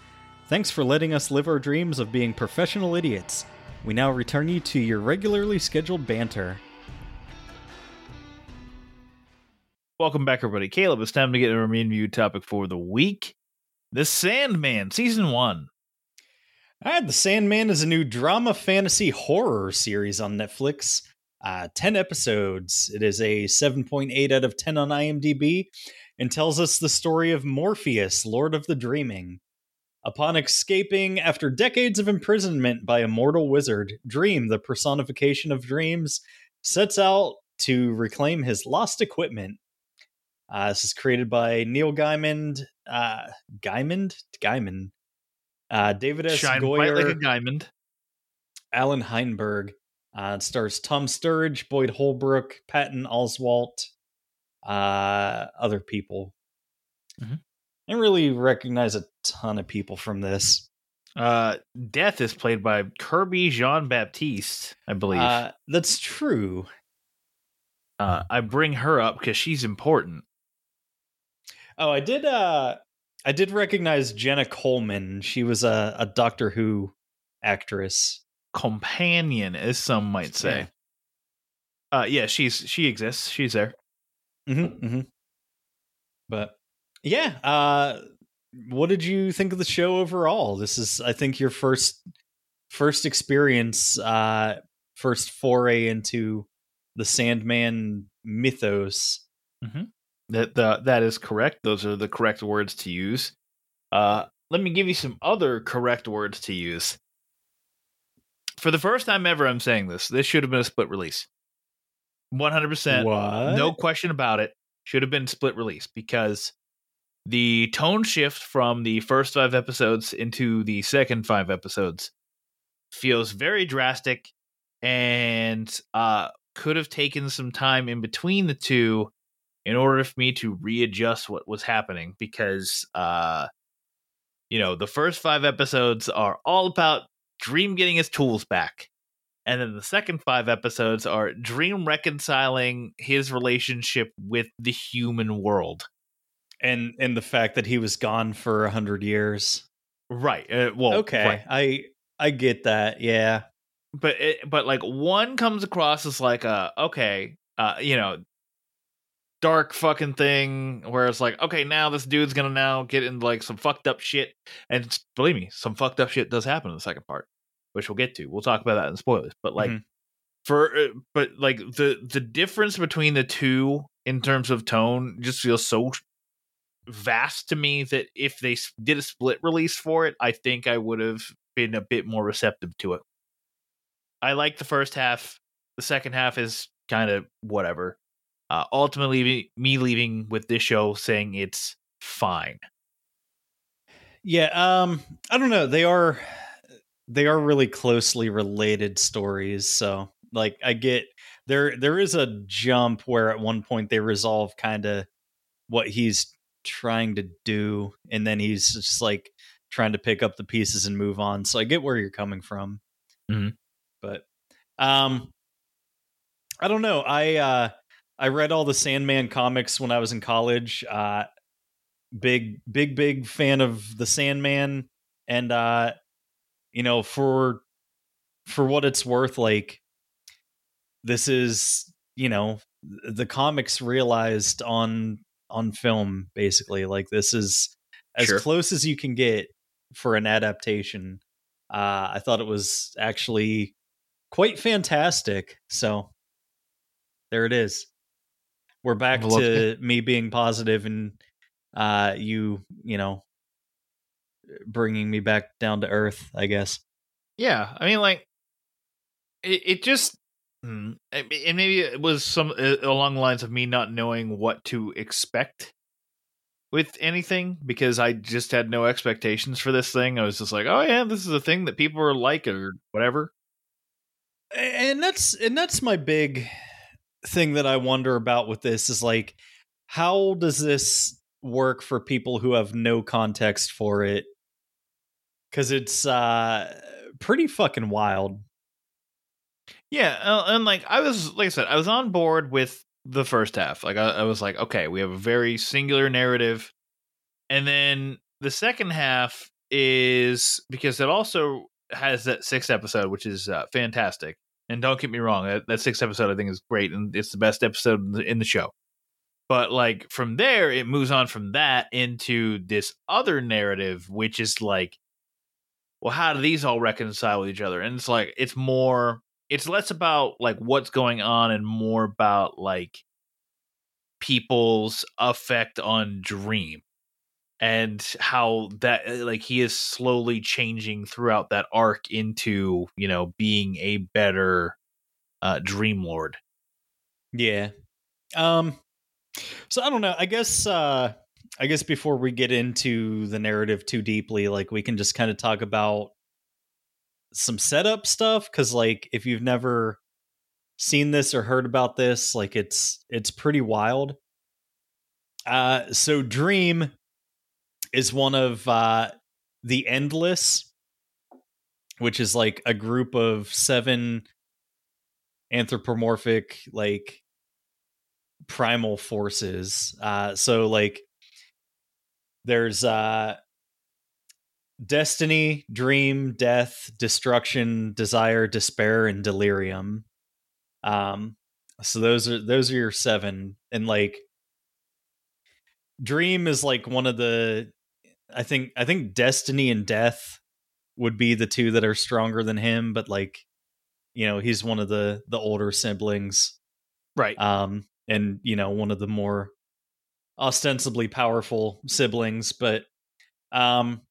Thanks for letting us live our dreams of being professional idiots. We now return you to your regularly scheduled banter. Welcome back, everybody. Caleb, it's time to get our main view topic for the week. The Sandman, Season one. All right, The Sandman is a new drama fantasy horror series on Netflix. Uh, ten episodes. It is a seven point eight out of ten on IMDb and tells us the story of Morpheus, Lord of the Dreaming. Upon escaping after decades of imprisonment by a mortal wizard, Dream, the personification of dreams, sets out to reclaim his lost equipment. Uh, this is created by Neil Gaiman, uh, Gaiman, Gaiman, uh, David S. Shine Goyer, like a Gaiman. Alan Heinberg. Uh, it stars Tom Sturridge, Boyd Holbrook, Patton Oswalt, uh, other people. Mm-hmm. I don't really recognize a ton of people from this. Uh, Death is played by Kirby Jean-Baptiste, I believe. Uh, that's true. Uh, I bring her up because she's important. Oh, I did. Uh, I did recognize Jenna Coleman. She was a, a Doctor Who actress, companion, as some might say. Yeah, uh, yeah she's she exists. She's there. Mm-hmm, mm-hmm. But yeah, uh, what did you think of the show overall? This is, I think, your first first experience, uh, first foray into the Sandman mythos. Mm-hmm. That the, that is correct. Those are the correct words to use. Uh, let me give you some other correct words to use. For the first time ever, I'm saying this. This should have been a split release. one hundred percent. What? No question about it. Should have been split release because the tone shift from the first five episodes into the second five episodes feels very drastic and uh, could have taken some time in between the two in order for me to readjust what was happening, because, uh, you know, the first five episodes are all about Dream getting his tools back. And then the second five episodes are Dream reconciling his relationship with the human world. And and the fact that he was gone for a hundred years. Right. Uh, well, okay. Right. I, I get that. Yeah. But, it, but like one comes across as like, uh, okay, uh, you know, dark fucking thing where it's like, okay, now this dude's gonna now get into like some fucked up shit, and believe me, some fucked up shit does happen in the second part, which we'll get to. We'll talk about that in spoilers. But like, mm-hmm. for but like the the difference between the two in terms of tone just feels so vast to me that if they did a split release for it, I think I would have been a bit more receptive to it. I like the first half. The second half is kind of whatever. Uh, ultimately, me leaving with this show saying it's fine. Yeah, um, I don't know. They are they are really closely related stories. So, like, I get there. There is a jump where at one point they resolve kind of what he's trying to do, and then he's just like trying to pick up the pieces and move on. So I get where you're coming from, mm-hmm. but um, I don't know. I. Uh, I read all the Sandman comics when I was in college. Uh, big, big, big fan of the Sandman. And, uh, you know, for, for what it's worth, like this is, you know, the comics realized on on film, basically. Like, this is as sure. close as you can get for an adaptation. Uh, I thought it was actually quite fantastic. So there it is. We're back Look. to me being positive and uh, you, you know, bringing me back down to earth, I guess. Yeah. I mean, like, it, it just, and maybe it was some uh, along the lines of me not knowing what to expect with anything, because I just had no expectations for this thing. I was just like, oh yeah, this is a thing that people are like or whatever. And that's, and that's my big thing that I wonder about with this is like, how does this work for people who have no context for it? Cause it's uh, pretty fucking wild. Yeah. And like, I was, like I said, I was on board with the first half. Like I, I was like, okay, we have a very singular narrative. And then the second half is, because it also has that sixth episode, which is uh, fantastic. And don't get me wrong, that, that sixth episode I think is great, and it's the best episode in the, in the show. But like from there, it moves on from that into this other narrative, which is like, well, how do these all reconcile with each other? And it's like, it's more, it's less about like what's going on and more about like people's effect on Dream and how that, like, he is slowly changing throughout that arc into, you know, being a better uh, Dream Lord. Yeah. Um. So I don't know. I guess uh, I guess before we get into the narrative too deeply, like we can just kind of talk about some setup stuff, because like if you've never seen this or heard about this, like it's it's pretty wild. Uh, so Dream is one of uh, the Endless, which is like a group of seven anthropomorphic like primal forces. Uh, so like there's uh, destiny, dream, death, destruction, desire, despair, and delirium. Um, so those are those are your seven, and like Dream is like one of the. I think I think destiny and death would be the two that are stronger than him, but like, you know, he's one of the the older siblings, right? Um, and you know, one of the more ostensibly powerful siblings, but um,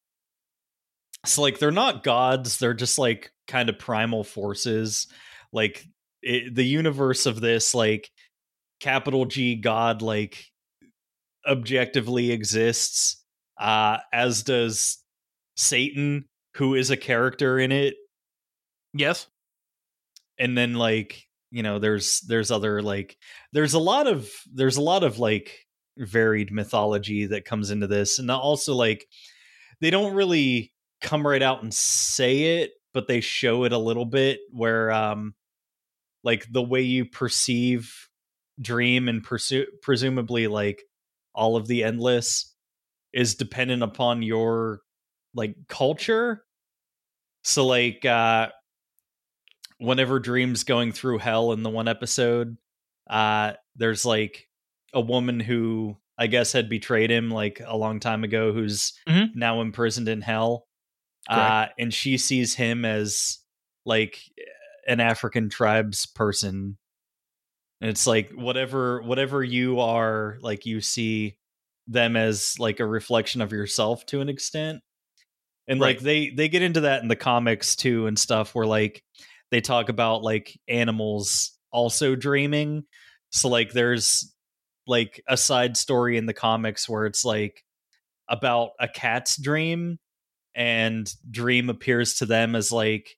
so like they're not gods; they're just like kind of primal forces. Like it, the universe of this, like capital G God, like objectively exists. Uh, as does Satan, who is a character in it. Yes. And then like, you know, there's there's other like there's a lot of there's a lot of like varied mythology that comes into this. And also like they don't really come right out and say it, but they show it a little bit where um like the way you perceive Dream and pursue presumably like all of the Endless is dependent upon your like culture. So like uh whenever Dream's going through hell in the one episode, uh there's like a woman who I guess had betrayed him like a long time ago, who's mm-hmm. now imprisoned in hell. Correct. Uh and she sees him as like an African tribes person, and it's like whatever whatever you are, like you see them as like a reflection of yourself to an extent. And right. like they, they get into that in the comics too and stuff, where like they talk about like animals also dreaming. So like there's like a side story in the comics where it's like about a cat's dream, and Dream appears to them as like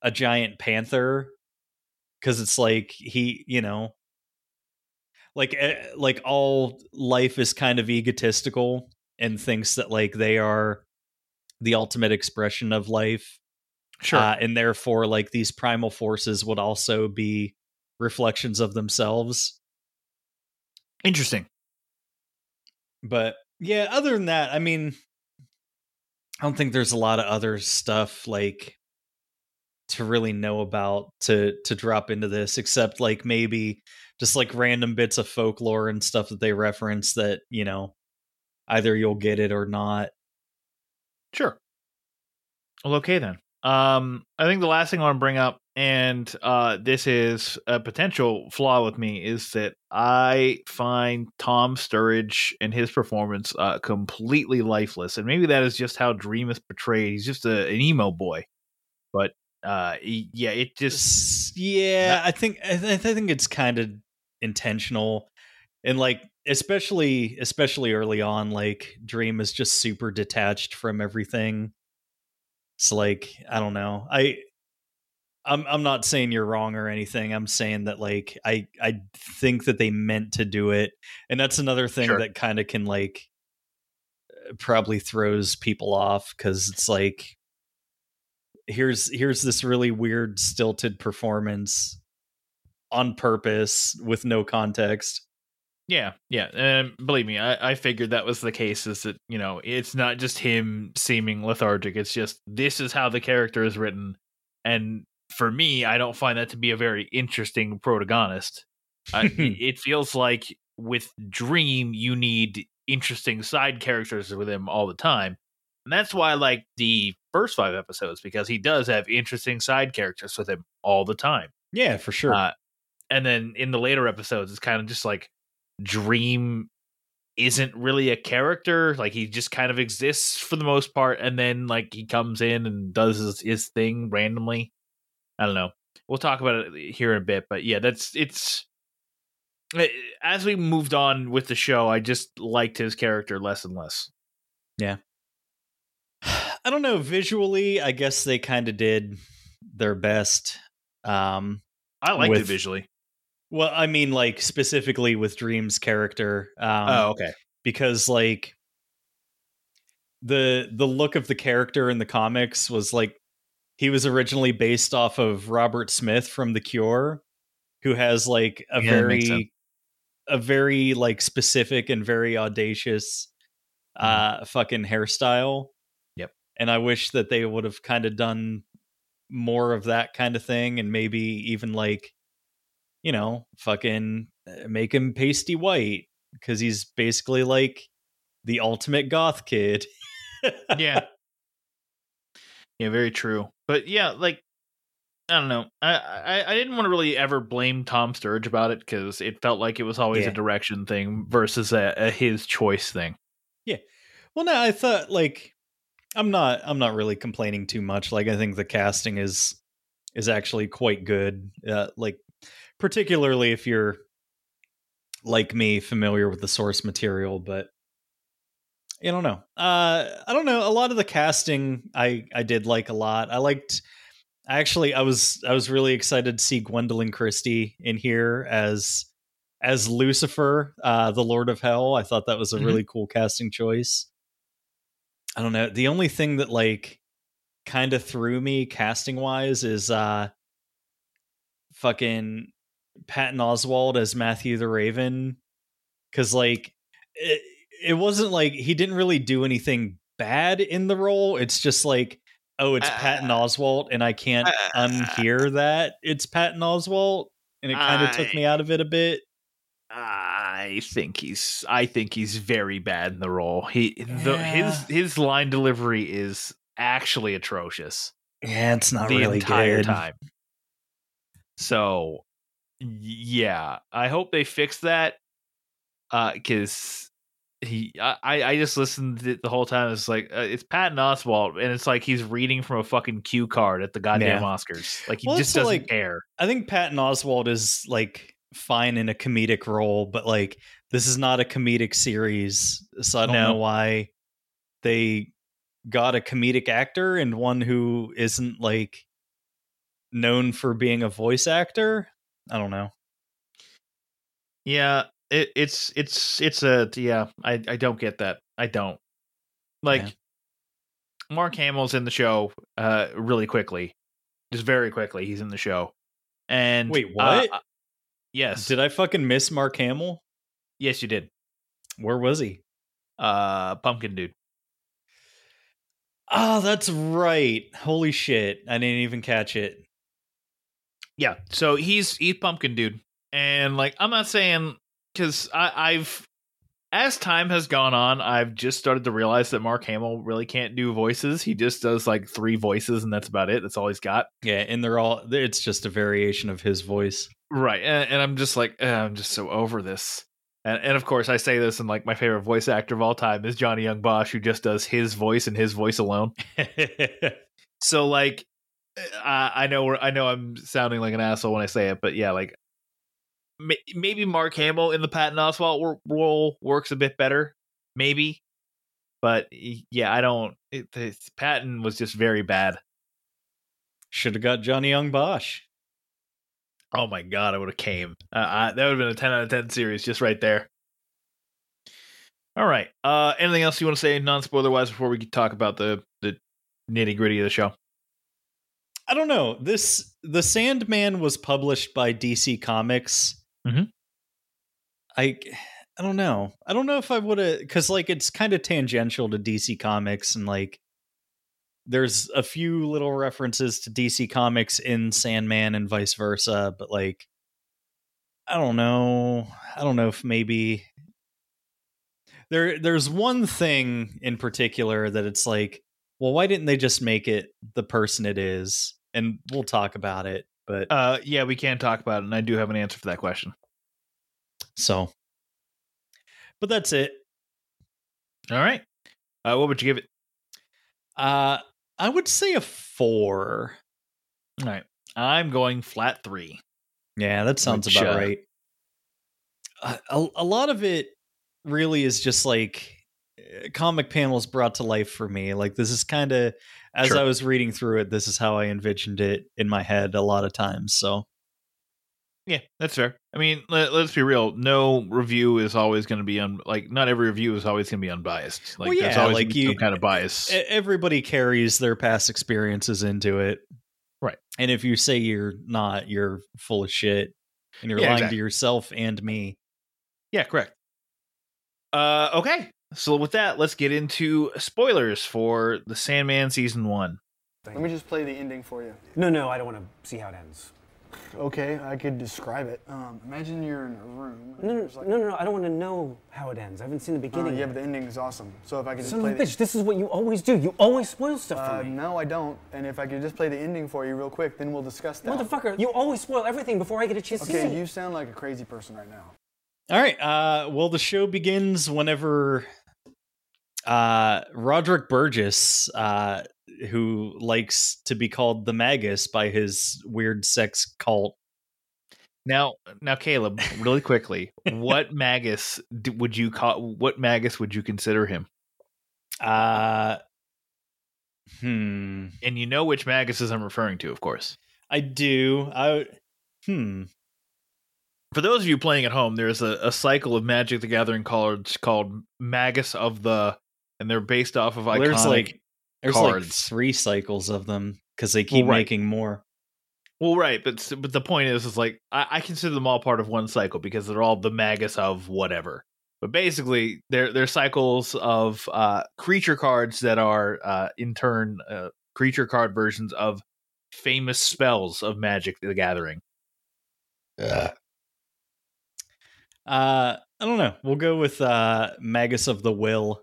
a giant panther. Cause it's like he, you know, Like, like all life is kind of egotistical and thinks that like they are the ultimate expression of life. Sure. Uh, and therefore like these primal forces would also be reflections of themselves. Interesting. But yeah, other than that, I mean, I don't think there's a lot of other stuff like to really know about to to drop into this, except like maybe just like random bits of folklore and stuff that they reference that, you know, either you'll get it or not. Sure. Well, okay then. Um, I think the last thing I want to bring up, and uh, this is a potential flaw with me, is that I find Tom Sturridge and his performance uh, completely lifeless. And maybe that is just how Dream is portrayed. He's just a, an emo boy. But uh, he, yeah, it just... Yeah, not- I think I, th- I think it's kind of intentional. And like, especially especially early on, like Dream is just super detached from everything. It's like, I don't know. I... I'm I'm not saying you're wrong or anything. I'm saying that like I I think that they meant to do it, and that's another thing sure. that kind of can like probably throws people off, because it's like here's here's this really weird stilted performance on purpose with no context. Yeah, yeah, and believe me, I, I figured that was the case. Is that, you know, it's not just him seeming lethargic. It's just this is how the character is written, and for me, I don't find that to be a very interesting protagonist. Uh, it feels like with Dream, you need interesting side characters with him all the time. And that's why I like the first five episodes, because he does have interesting side characters with him all the time. Yeah, for sure. Uh, and then in the later episodes, it's kind of just like Dream isn't really a character. Like, he just kind of exists for the most part. And then like he comes in and does his, his thing randomly. I don't know. We'll talk about it here in a bit, but yeah, that's it's. As we moved on with the show, I just liked his character less and less. Yeah, I don't know. Visually, I guess they kind of did their best. Um, I liked with, it visually. Well, I mean, like specifically with Dream's character. Um, oh, okay. Because like the the look of the character in the comics was like. He was originally based off of Robert Smith from The Cure, who has like a yeah, very, a very like specific and very audacious, uh, mm. fucking hairstyle. Yep. And I wish that they would have kind of done more of that kind of thing, and maybe even like, you know, fucking make him pasty white, because he's basically like the ultimate goth kid. Yeah. Yeah, very true. But yeah, like, I don't know. I, I, I didn't want to really ever blame Tom Sturridge about it, because it felt like it was always yeah. a direction thing versus a, a his choice thing. Yeah. Well, no, I thought like I'm not I'm not really complaining too much. Like, I think the casting is is actually quite good. Uh, like, particularly if you're like me, familiar with the source material, but. I don't know. Uh, I don't know. A lot of the casting I, I did like a lot. I liked, actually, I was, I was really excited to see Gwendolyn Christie in here as, as Lucifer, uh, the Lord of Hell. I thought that was a really mm-hmm. cool casting choice. I don't know. The only thing that like kind of threw me casting wise is, uh, fucking Patton Oswalt as Matthew the Raven. Cause like, it, It wasn't like he didn't really do anything bad in the role. It's just like, oh, it's uh, Patton Oswalt, and I can't uh, unhear that it's Patton Oswalt, and it kind of took me out of it a bit. I think he's, I think he's very bad in the role. He, yeah. the, his, his line delivery is actually atrocious. Yeah, it's not the really entire good. Time. So, yeah, I hope they fix that, because. Uh, He, I, I just listened to it the whole time. It's like uh, it's Patton Oswalt, and it's like he's reading from a fucking cue card at the goddamn yeah. Oscars. Like he well, just doesn't like, care. I think Patton Oswalt is like fine in a comedic role, but like this is not a comedic series, so I don't no. know why they got a comedic actor and one who isn't like known for being a voice actor. I don't know. Yeah. It, it's it's it's a yeah. I, I don't get that. I don't like yeah. Mark Hamill's in the show. Uh, really quickly, just very quickly, he's in the show. And wait, what? Uh, yes, did I fucking miss Mark Hamill? Yes, you did. Where was he? Uh, Pumpkin Dude. Oh, that's right. Holy shit. I didn't even catch it. Yeah. So he's, he's Pumpkin Dude. And like, I'm not saying, because I've, as time has gone on, I've just started to realize that Mark Hamill really can't do voices. He just does like three voices and that's about it. That's all he's got. Yeah. And they're all, it's just a variation of his voice. Right. And, and I'm just like, eh, I'm just so over this. And, and of course, I say this, and like my favorite voice actor of all time is Johnny Young Bosch, who just does his voice and his voice alone. So like, I, I know we're, I know I'm sounding like an asshole when I say it, but yeah, like may, maybe Mark Hamill in the Patton Oswalt role works a bit better, maybe. But yeah, I don't. It, it, Patton was just very bad. Should have got Johnny Young Bosch. Oh my god, I would have came. Uh, I, that would have been a ten out of ten series just right there. All right. Uh, anything else you want to say non-spoiler-wise before we talk about the, the nitty-gritty of the show? I don't know. This The Sandman was published by D C Comics. Mm-hmm. I, I don't know. I don't know if I would have... Because like, it's kind of tangential to D C Comics, and like there's a few little references to D C Comics in Sandman and vice versa, but like, I don't know. I don't know if maybe there, there's one thing in particular that it's like, well, why didn't they just make it the person it is? And we'll talk about it, but uh, yeah, we can talk about it. And I do have an answer for that question. So, but that's it. All right. Uh, what would you give it? Uh, I would say a four. All right. I'm going flat three. Yeah, that sounds Which, about uh, right. A, a, a lot of it really is just like comic panels brought to life for me. Like this is kind of, as sure. I was reading through it, this is how I envisioned it in my head a lot of times. So yeah, that's fair. I mean, let, let's be real. No review is always going to be un, like not every review is always going to be unbiased. Like well, yeah, there's always like you, some kind of bias. Everybody carries their past experiences into it. Right. And if you say you're not, you're full of shit and you're yeah, lying exactly. to yourself and me. Yeah, correct. Uh, okay. So with that, let's get into spoilers for The Sandman season one. Let me just play the ending for you. No, no, I don't want to see how it ends. Okay, I could describe it. Um, imagine you're in a room. No, no, like, no, no, no, I don't want to know how it ends. I haven't seen the beginning. Uh, yeah, but the ending is awesome. So if I could just Son play of the bitch, this is what you always do. You always spoil stuff uh, for me. No, I don't. And if I could just play the ending for you real quick, then we'll discuss that. Motherfucker, you always spoil everything before I get a chance okay, to see it. Okay, you sound like a crazy person right now. All right, uh, well, the show begins whenever uh, Roderick Burgess... Uh, who likes to be called the Magus by his weird sex cult. Now, now, Caleb, really quickly, what Magus would you call? What Magus would you consider him? Uh, hmm. And you know which Maguses I'm referring to, of course. I do. I hmm. For those of you playing at home, there's a, a cycle of Magic: The Gathering cards called Magus of the, and they're based off of iconic. There's like. There's cards. Like three cycles of them because they keep well, right. making more. Well, right. But but the point is, is like I, I consider them all part of one cycle because they're all the Magus of whatever. But basically, they're, they're cycles of uh, creature cards that are uh, in turn uh, creature card versions of famous spells of Magic the Gathering. Uh, uh, I don't know. We'll go with uh, Magus of the Will,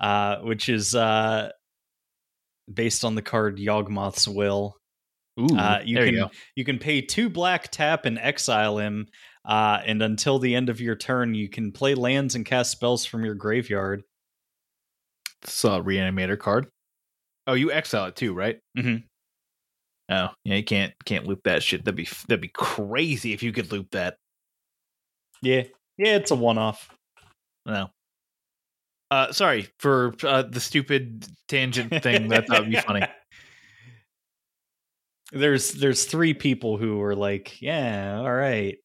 uh, which is... Uh, based on the card Yawgmoth's Will. Ooh, uh, you there can you, go. You can pay two black, tap, and exile him, uh, and until the end of your turn, you can play lands and cast spells from your graveyard. It's a reanimator card. Oh, you exile it too, right? Mm-hmm. Oh, yeah, you can't can't loop that shit. That'd be that'd be crazy if you could loop that. Yeah, yeah, it's a one-off. No. Uh, sorry for uh, the stupid tangent thing. That would be funny. There's there's three people who were like, yeah, all right.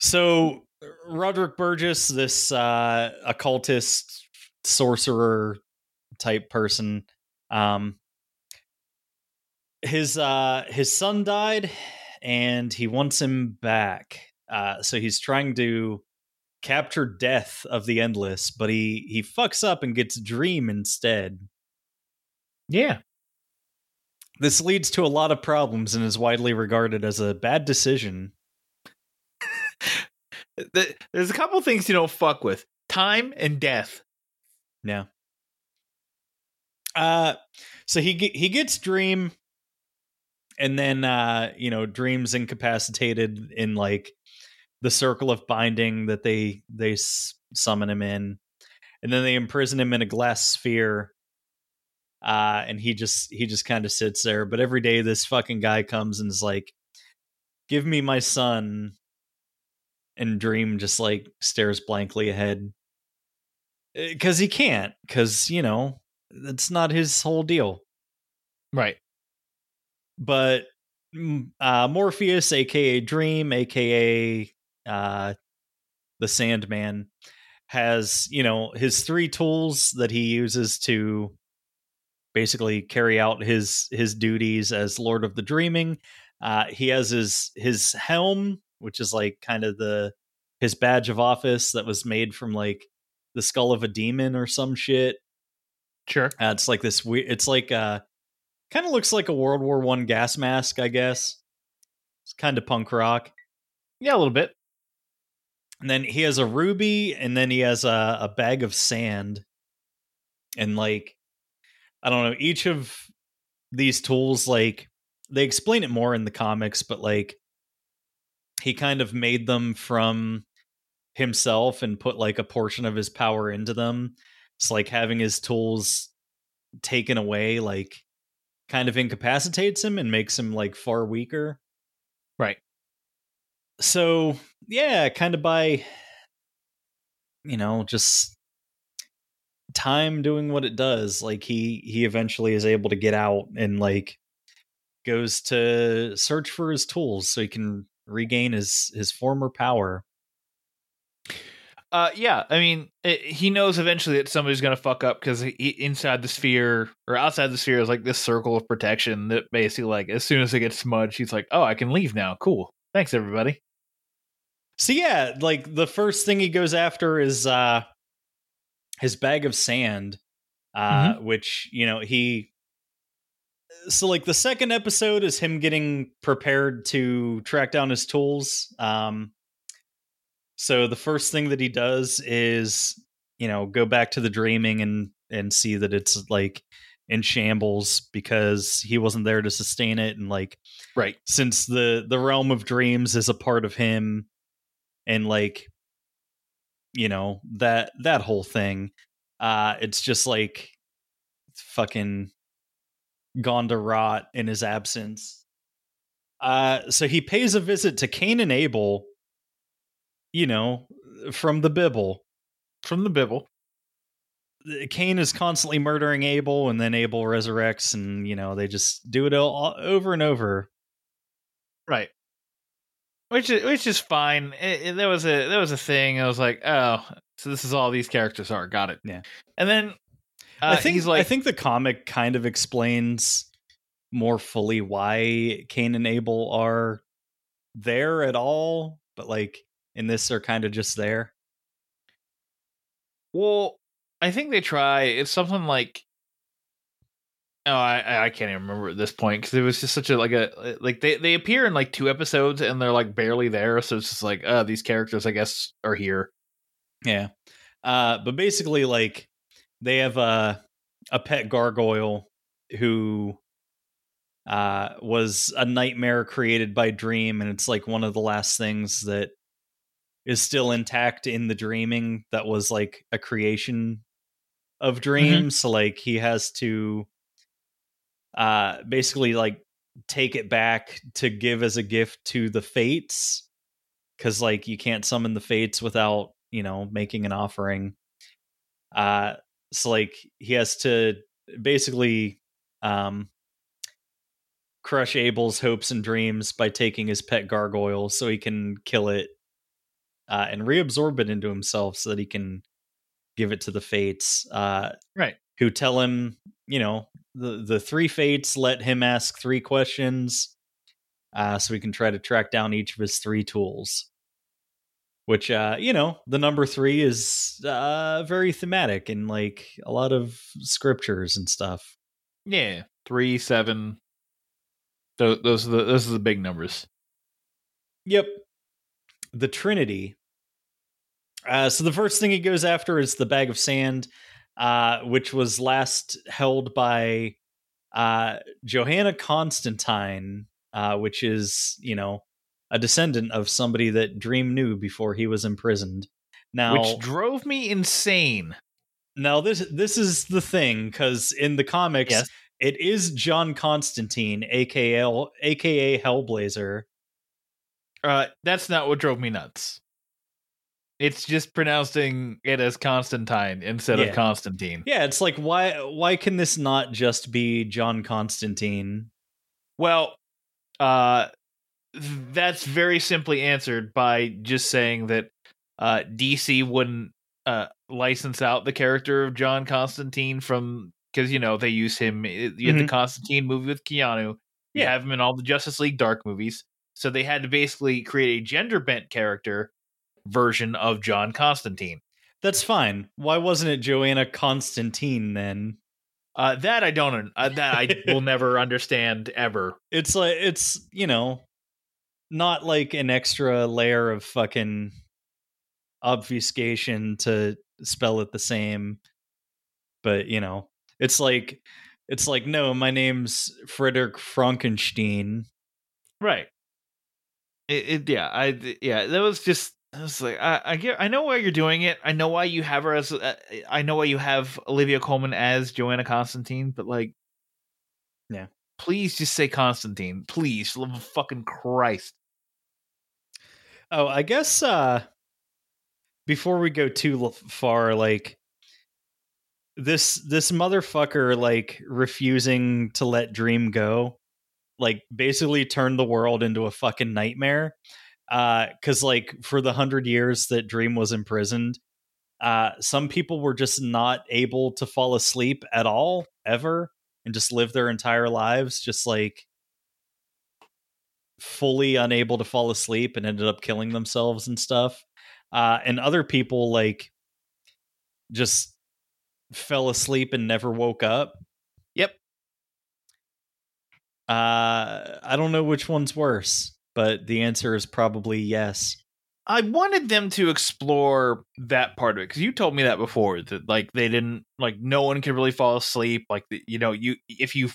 So Roderick Burgess, this uh, occultist sorcerer type person, um, his uh, his son died, and he wants him back. Uh, so he's trying to capture Death of the Endless, but he he fucks up and gets Dream instead. Yeah. This leads to a lot of problems and is widely regarded as a bad decision. There's a couple things you don't fuck with. Time and death. Yeah. Uh, so he ge- he gets Dream, and then, uh, you know, Dream's incapacitated in, like, the circle of binding that they, they s- summon him in. And then they imprison him in a glass sphere. Uh, and he just, he just kind of sits there. But every day this fucking guy comes and is like, give me my son. And Dream just, like, stares blankly ahead. Because he can't. Because, you know, that's not his whole deal. Right. But uh, Morpheus, a k a. Dream, a k a. Uh, the Sandman, has, you know, his three tools that he uses to basically carry out his his duties as Lord of the Dreaming. Uh, he has his his helm, which is like kind of the his badge of office that was made from like the skull of a demon or some shit. Sure. Uh, it's like this weird, it's like uh kind of looks like a World War One gas mask, I guess. It's kind of punk rock. Yeah, a little bit. And then he has a ruby, and then he has a, a bag of sand. And like, I don't know, each of these tools, like, they explain it more in the comics, but like, he kind of made them from himself and put like a portion of his power into them. It's like having his tools taken away, like, kind of incapacitates him and makes him like far weaker. Right. So yeah, kind of by, you know, just time doing what it does. Like he, he eventually is able to get out and like goes to search for his tools so he can regain his his former power. Uh, yeah, I mean, it, he knows eventually that somebody's going to fuck up because inside the sphere or outside the sphere is like this circle of protection that basically, like, as soon as it gets smudged, he's like, oh, I can leave now. Cool. Thanks, everybody. So, yeah, like the first thing he goes after is uh, his bag of sand, uh, mm-hmm. which, you know, he. So, like, the second episode is him getting prepared to track down his tools. Um So the first thing that he does is, you know, go back to the Dreaming and, and see that it's like in shambles because he wasn't there to sustain it. And like, right. Since the, the realm of dreams is a part of him and like, you know, that, that whole thing, uh, it's just like fucking gone to rot in his absence. Uh, so he pays a visit to Cain and Abel, you know, from the Bible. From the Bible. Cain is constantly murdering Abel, and then Abel resurrects, and, you know, they just do it all over and over. Right. Which is, which is fine. It, it, there was a there was a thing, I was like, oh, so this is all these characters are, got it. Yeah. And then uh, I think, he's like... I think the comic kind of explains more fully why Cain and Abel are there at all, but, like, in this, they're kind of just there. Well, I think they try. It's something like, oh, I, I can't even remember at this point because it was just such a like a like they, they appear in like two episodes and they're like barely there. So it's just like, uh, these characters, I guess, are here. Yeah. Uh, but basically, like they have a a pet gargoyle who uh, was a nightmare created by Dream, and it's like one of the last things that is still intact in the Dreaming that was like a creation of Dream. Mm-hmm. So like he has to uh, basically like take it back to give as a gift to the Fates. Cause like you can't summon the Fates without, you know, making an offering. Uh, so like he has to basically um, crush Abel's hopes and dreams by taking his pet gargoyle so he can kill it. Uh, and reabsorb it into himself so that he can give it to the Fates, uh, right? Who tell him, you know, the, the three Fates let him ask three questions, uh, so he can try to track down each of his three tools. Which, uh, you know, the number three is uh, very thematic in like a lot of scriptures and stuff. Yeah, three, seven. Those, those are the those are the big numbers. Yep. The Trinity. Uh, so the first thing he goes after is the bag of sand, uh, which was last held by uh, Johanna Constantine, uh, which is, you know, a descendant of somebody that Dream knew before he was imprisoned. Now, which drove me insane. Now, this this is the thing, because in the comics, yes. It is John Constantine, a k a, a k a Hellblazer. Uh, that's not what drove me nuts. It's just pronouncing it as Constantine instead yeah. of Constantine. Yeah, it's like, why why can this not just be John Constantine? Well, uh, that's very simply answered by just saying that uh, D C wouldn't uh, license out the character of John Constantine from... Because, you know, they use him in mm-hmm. the Constantine movie with Keanu. You yeah. have him in all the Justice League Dark movies. So they had to basically create a gender-bent character version of John Constantine. That's fine. Why wasn't it Joanna Constantine then? Uh, that I don't... Uh, that I will never understand, ever. It's like... It's, you know... Not like an extra layer of fucking obfuscation to spell it the same. But, you know... It's like, it's like, no, my name's Frederick Frankenstein. Right. It, it yeah, I, yeah, that was just, I was like, I, I get, I know why you're doing it. I know why you have her as, I know why you have Olivia Colman as Joanna Constantine, but like, yeah, please just say Constantine, please, for the fucking Christ. Oh, I guess, uh, before we go too far, like, This this motherfucker, like, refusing to let Dream go, like, basically turned the world into a fucking nightmare. Uh, because, like, for the hundred years that Dream was imprisoned, uh, some people were just not able to fall asleep at all, ever, and just live their entire lives, just, like, fully unable to fall asleep and ended up killing themselves and stuff. Uh, and other people, like, just... fell asleep and never woke up. Yep. Uh, I don't know which one's worse, but the answer is probably yes. I wanted them to explore that part of it, because you told me that before, that like they didn't, like no one could really fall asleep. Like, the, you know, you if you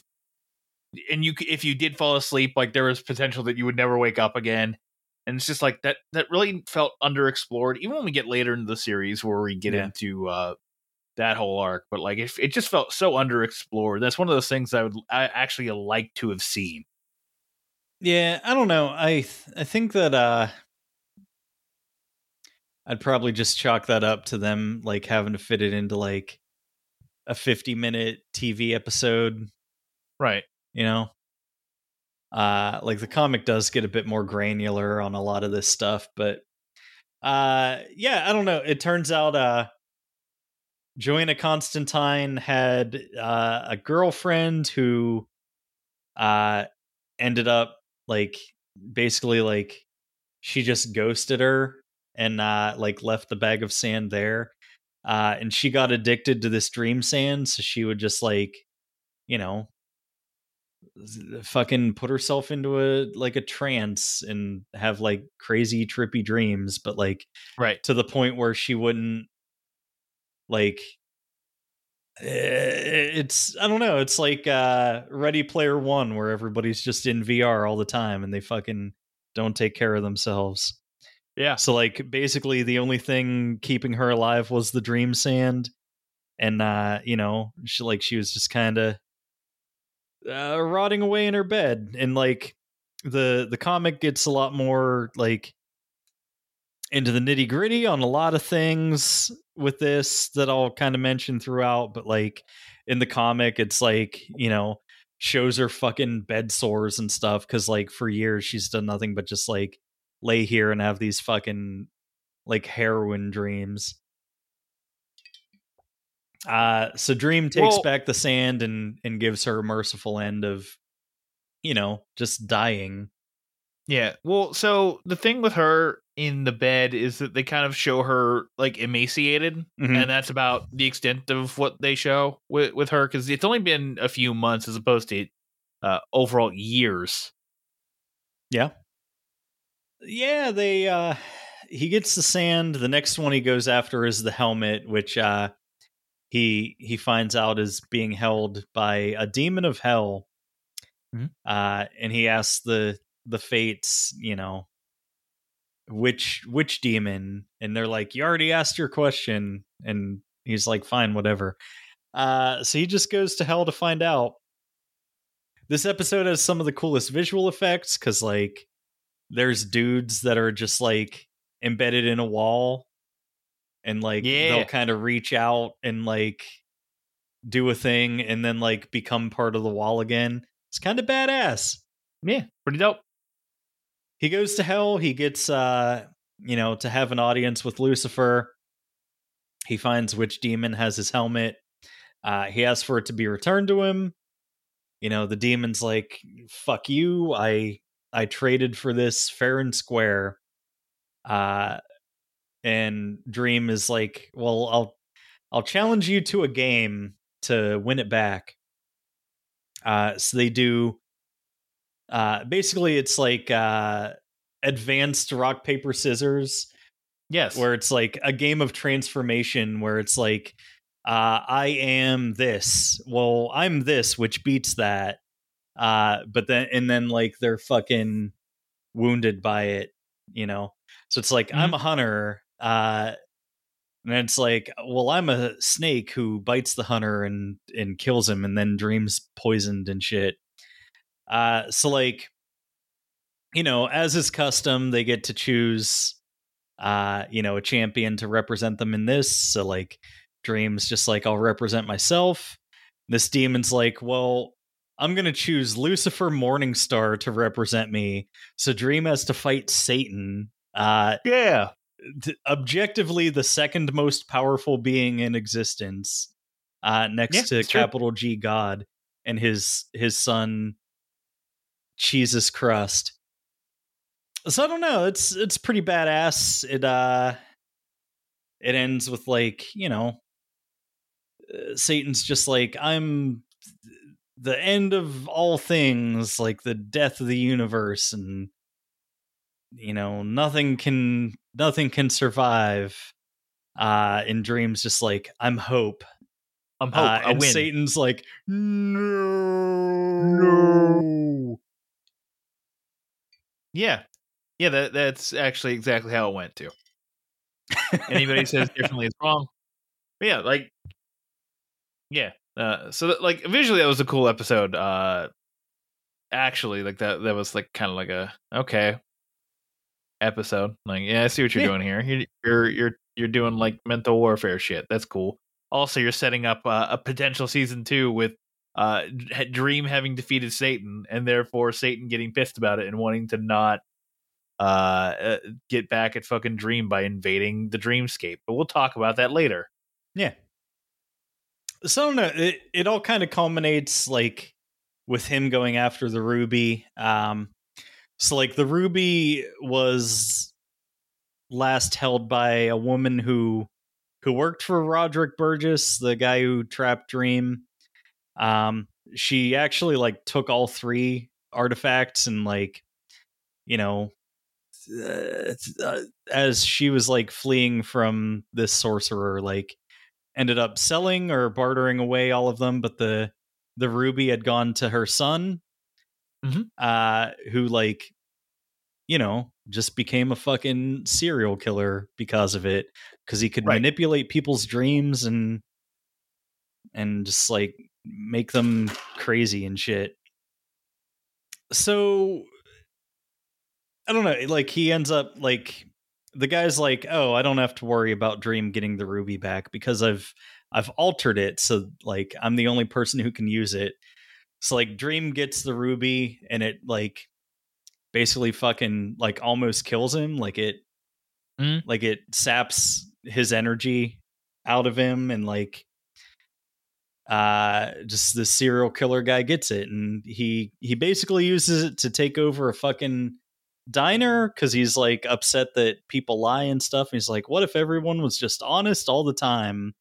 and you if you did fall asleep, like there was potential that you would never wake up again. And it's just like that. That really felt underexplored, even when we get later into the series where we get yeah. into. Uh, That whole arc, but like it, it just felt so underexplored. That's one of those things I would I actually like to have seen. Yeah, I don't know. I th- I think that uh, I'd probably just chalk that up to them like having to fit it into like a fifty minute T V episode, right? You know, uh, like the comic does get a bit more granular on a lot of this stuff, but uh, yeah, I don't know. It turns out, uh. Joanna Constantine had uh, a girlfriend who uh, ended up like basically like she just ghosted her and uh, like left the bag of sand there. Uh, and she got addicted to this dream sand. So she would just like, you know, fucking put herself into a like a trance and have like crazy trippy dreams. But like right. to the point where she wouldn't. Like it's, I don't know. It's like uh Ready Player One where everybody's just in V R all the time and they fucking don't take care of themselves. Yeah. So like basically the only thing keeping her alive was the dream sand. And, uh, you know, she like, she was just kind of uh, rotting away in her bed. And like the, the comic gets a lot more like into the nitty gritty on a lot of things with this that I'll kind of mention throughout, but like in the comic, it's like, you know, shows her fucking bed sores and stuff. Cause like for years she's done nothing but just like lay here and have these fucking like heroin dreams. Uh, so Dream takes well, back the sand and, and gives her a merciful end of, you know, just dying. Yeah, well, so the thing with her in the bed is that they kind of show her like emaciated, mm-hmm. and that's about the extent of what they show with, with her, because it's only been a few months as opposed to uh, overall years. Yeah. Yeah, they uh, he gets the sand. The next one he goes after is the helmet, which uh, he he finds out is being held by a demon of hell. Mm-hmm. Uh, and he asks the the fates, you know, which which demon, and they're like, you already asked your question, and he's like, fine, whatever. Uh so he just goes to hell to find out. This episode has some of the coolest visual effects, because like there's dudes that are just like embedded in a wall, and like yeah. they'll kind of reach out and like do a thing and then like become part of the wall again. It's kind of badass. Yeah, pretty dope. He goes to hell. He gets, uh, you know, to have an audience with Lucifer. He finds which demon has his helmet. Uh, he asks for it to be returned to him. You know, the demon's like, fuck you. I I traded for this fair and square. Uh, and Dream is like, well, I'll I'll challenge you to a game to win it back. Uh, so they do. Uh, basically, it's like uh, advanced rock, paper, scissors. Yes. Where it's like a game of transformation where it's like, uh, I am this. Well, I'm this, which beats that. Uh, but then and then like they're fucking wounded by it, you know. So it's like, mm-hmm. I'm a hunter. Uh, and it's like, well, I'm a snake who bites the hunter and, and kills him. And then Dream's poisoned and shit. Uh, so like, you know, as is custom, they get to choose, uh, you know, a champion to represent them in this. So like Dream's just like, I'll represent myself. This demon's like, well, I'm going to choose Lucifer Morningstar to represent me. So Dream has to fight Satan. Uh, yeah. Th- objectively the second most powerful being in existence, uh, next yeah, to capital true. G God and his, his son, Jesus Christ. So I don't know. It's it's pretty badass. It uh, it ends with like, you know, uh, Satan's just like, I'm th- the end of all things, like the death of the universe, and you know nothing can nothing can survive. Uh, and Dream's just like, I'm hope. I'm hope. Uh, I and win. Satan's like, no, no. Yeah. Yeah, that that's actually exactly how it went too. Anybody says differently is wrong. But yeah, like yeah. Uh, so that, like visually that was a cool episode. Uh, actually, like that that was like kind of like a okay episode. Like, yeah, I see what you're yeah. doing here. You're, you're you're you're doing like mental warfare shit. That's cool. Also, you're setting up uh, a potential season two with Uh, Dream having defeated Satan, and therefore Satan getting pissed about it and wanting to not uh, get back at fucking Dream by invading the dreamscape. But we'll talk about that later. Yeah. So I don't know. It, it all kind of culminates like with him going after the ruby. Um, so like the ruby was last held by a woman who who worked for Roderick Burgess, the guy who trapped Dream. Um, she actually like took all three artifacts and like, you know, uh, uh, as she was like fleeing from this sorcerer, like ended up selling or bartering away all of them. But the, the ruby had gone to her son, mm-hmm. uh, who like, you know, just became a fucking serial killer because of it. 'Cause he could right. manipulate people's dreams and, and just like, make them crazy and shit. So I don't know, like he ends up like the guy's like, oh, I don't have to worry about Dream getting the ruby back because I've I've altered it, so like I'm the only person who can use it. So like Dream gets the ruby and it like basically fucking like almost kills him. Like it mm. like it saps his energy out of him, and like uh just the serial killer guy gets it, and he he basically uses it to take over a fucking diner because he's like upset that people lie and stuff. And he's like, what if everyone was just honest all the time?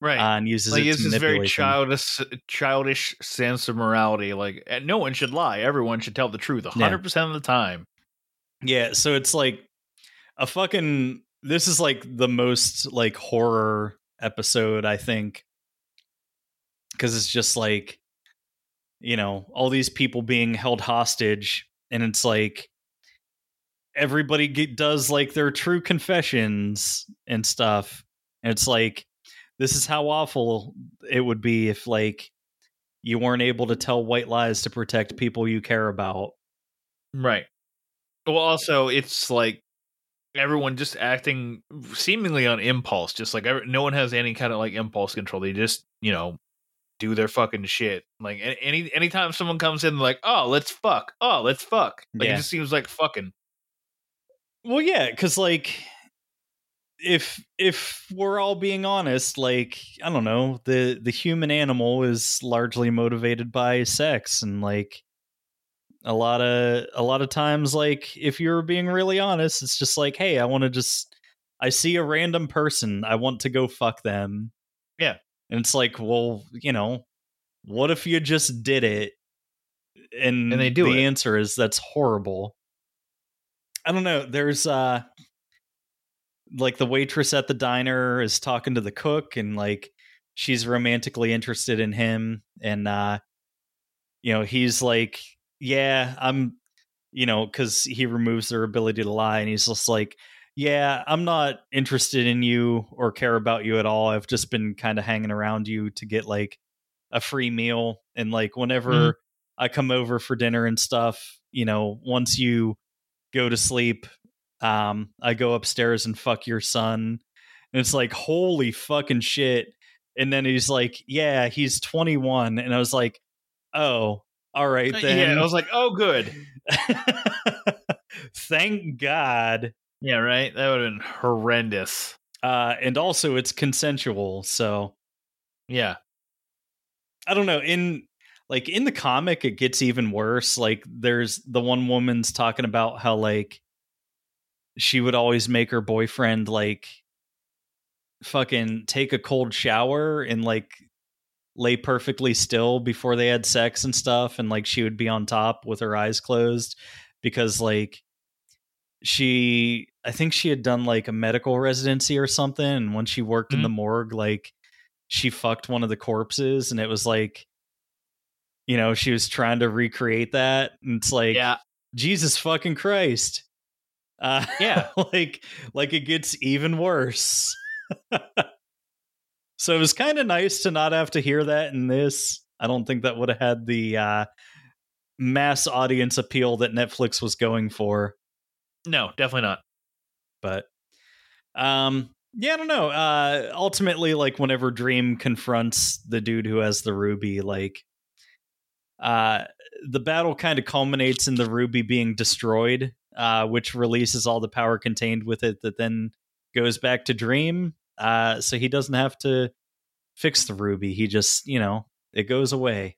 Right. Uh, and uses like, it it's this very childish, childish sense of morality. Like, no one should lie. Everyone should tell the truth one hundred percent yeah. of the time. Yeah. So it's like a fucking. This is like the most like horror episode, I think, because it's just like, you know, all these people being held hostage, and it's like everybody get, does like their true confessions and stuff. And it's like, this is how awful it would be if like you weren't able to tell white lies to protect people you care about. Right. Well, also, it's like everyone just acting seemingly on impulse, just like every, no one has any kind of like impulse control. They just, you know, do their fucking shit. Like any anytime someone comes in, like, oh, let's fuck. Oh, let's fuck. Like yeah. It just seems like fucking. Well, yeah, because like if if we're all being honest, like, I don't know, the the human animal is largely motivated by sex, and like. A lot of a lot of times, like, if you're being really honest, it's just like, hey, I want to just I see a random person. I want to go fuck them. Yeah. And it's like, well, you know, what if you just did it? And, and they do the it. Answer is that's horrible. I don't know. There's uh, like the waitress at the diner is talking to the cook, and like she's romantically interested in him. And, uh, you know, he's like. Yeah, I'm, you know, because he removes their ability to lie, and he's just like, yeah, I'm not interested in you or care about you at all. I've just been kind of hanging around you to get like a free meal. And like whenever mm-hmm. I come over for dinner and stuff, you know, once you go to sleep, um, I go upstairs and fuck your son. And it's like, holy fucking shit. And then he's like, yeah, he's twenty-one. And I was like, oh. All right, then. Yeah, and I was like, oh, good. Thank God. Yeah, right? That would have been horrendous. Uh, and also, it's consensual, so... Yeah. I don't know. In like in the comic, it gets even worse. Like, there's the one woman's talking about how, like, she would always make her boyfriend, like, fucking take a cold shower and, like... lay perfectly still before they had sex and stuff. And like, she would be on top with her eyes closed because like she, I think she had done like a medical residency or something. And when she worked mm-hmm. in the morgue, like she fucked one of the corpses, and it was like, you know, she was trying to recreate that. And it's like, yeah. Jesus fucking Christ. Uh, yeah. like, like it gets even worse. So it was kind of nice to not have to hear that in this. I don't think that would have had the uh, mass audience appeal that Netflix was going for. No, definitely not. But um, yeah, I don't know. Uh, ultimately, like whenever Dream confronts the dude who has the ruby, like uh, the battle kind of culminates in the ruby being destroyed, uh, which releases all the power contained with it that then goes back to Dream. Uh, so he doesn't have to fix the ruby. He just, you know, it goes away,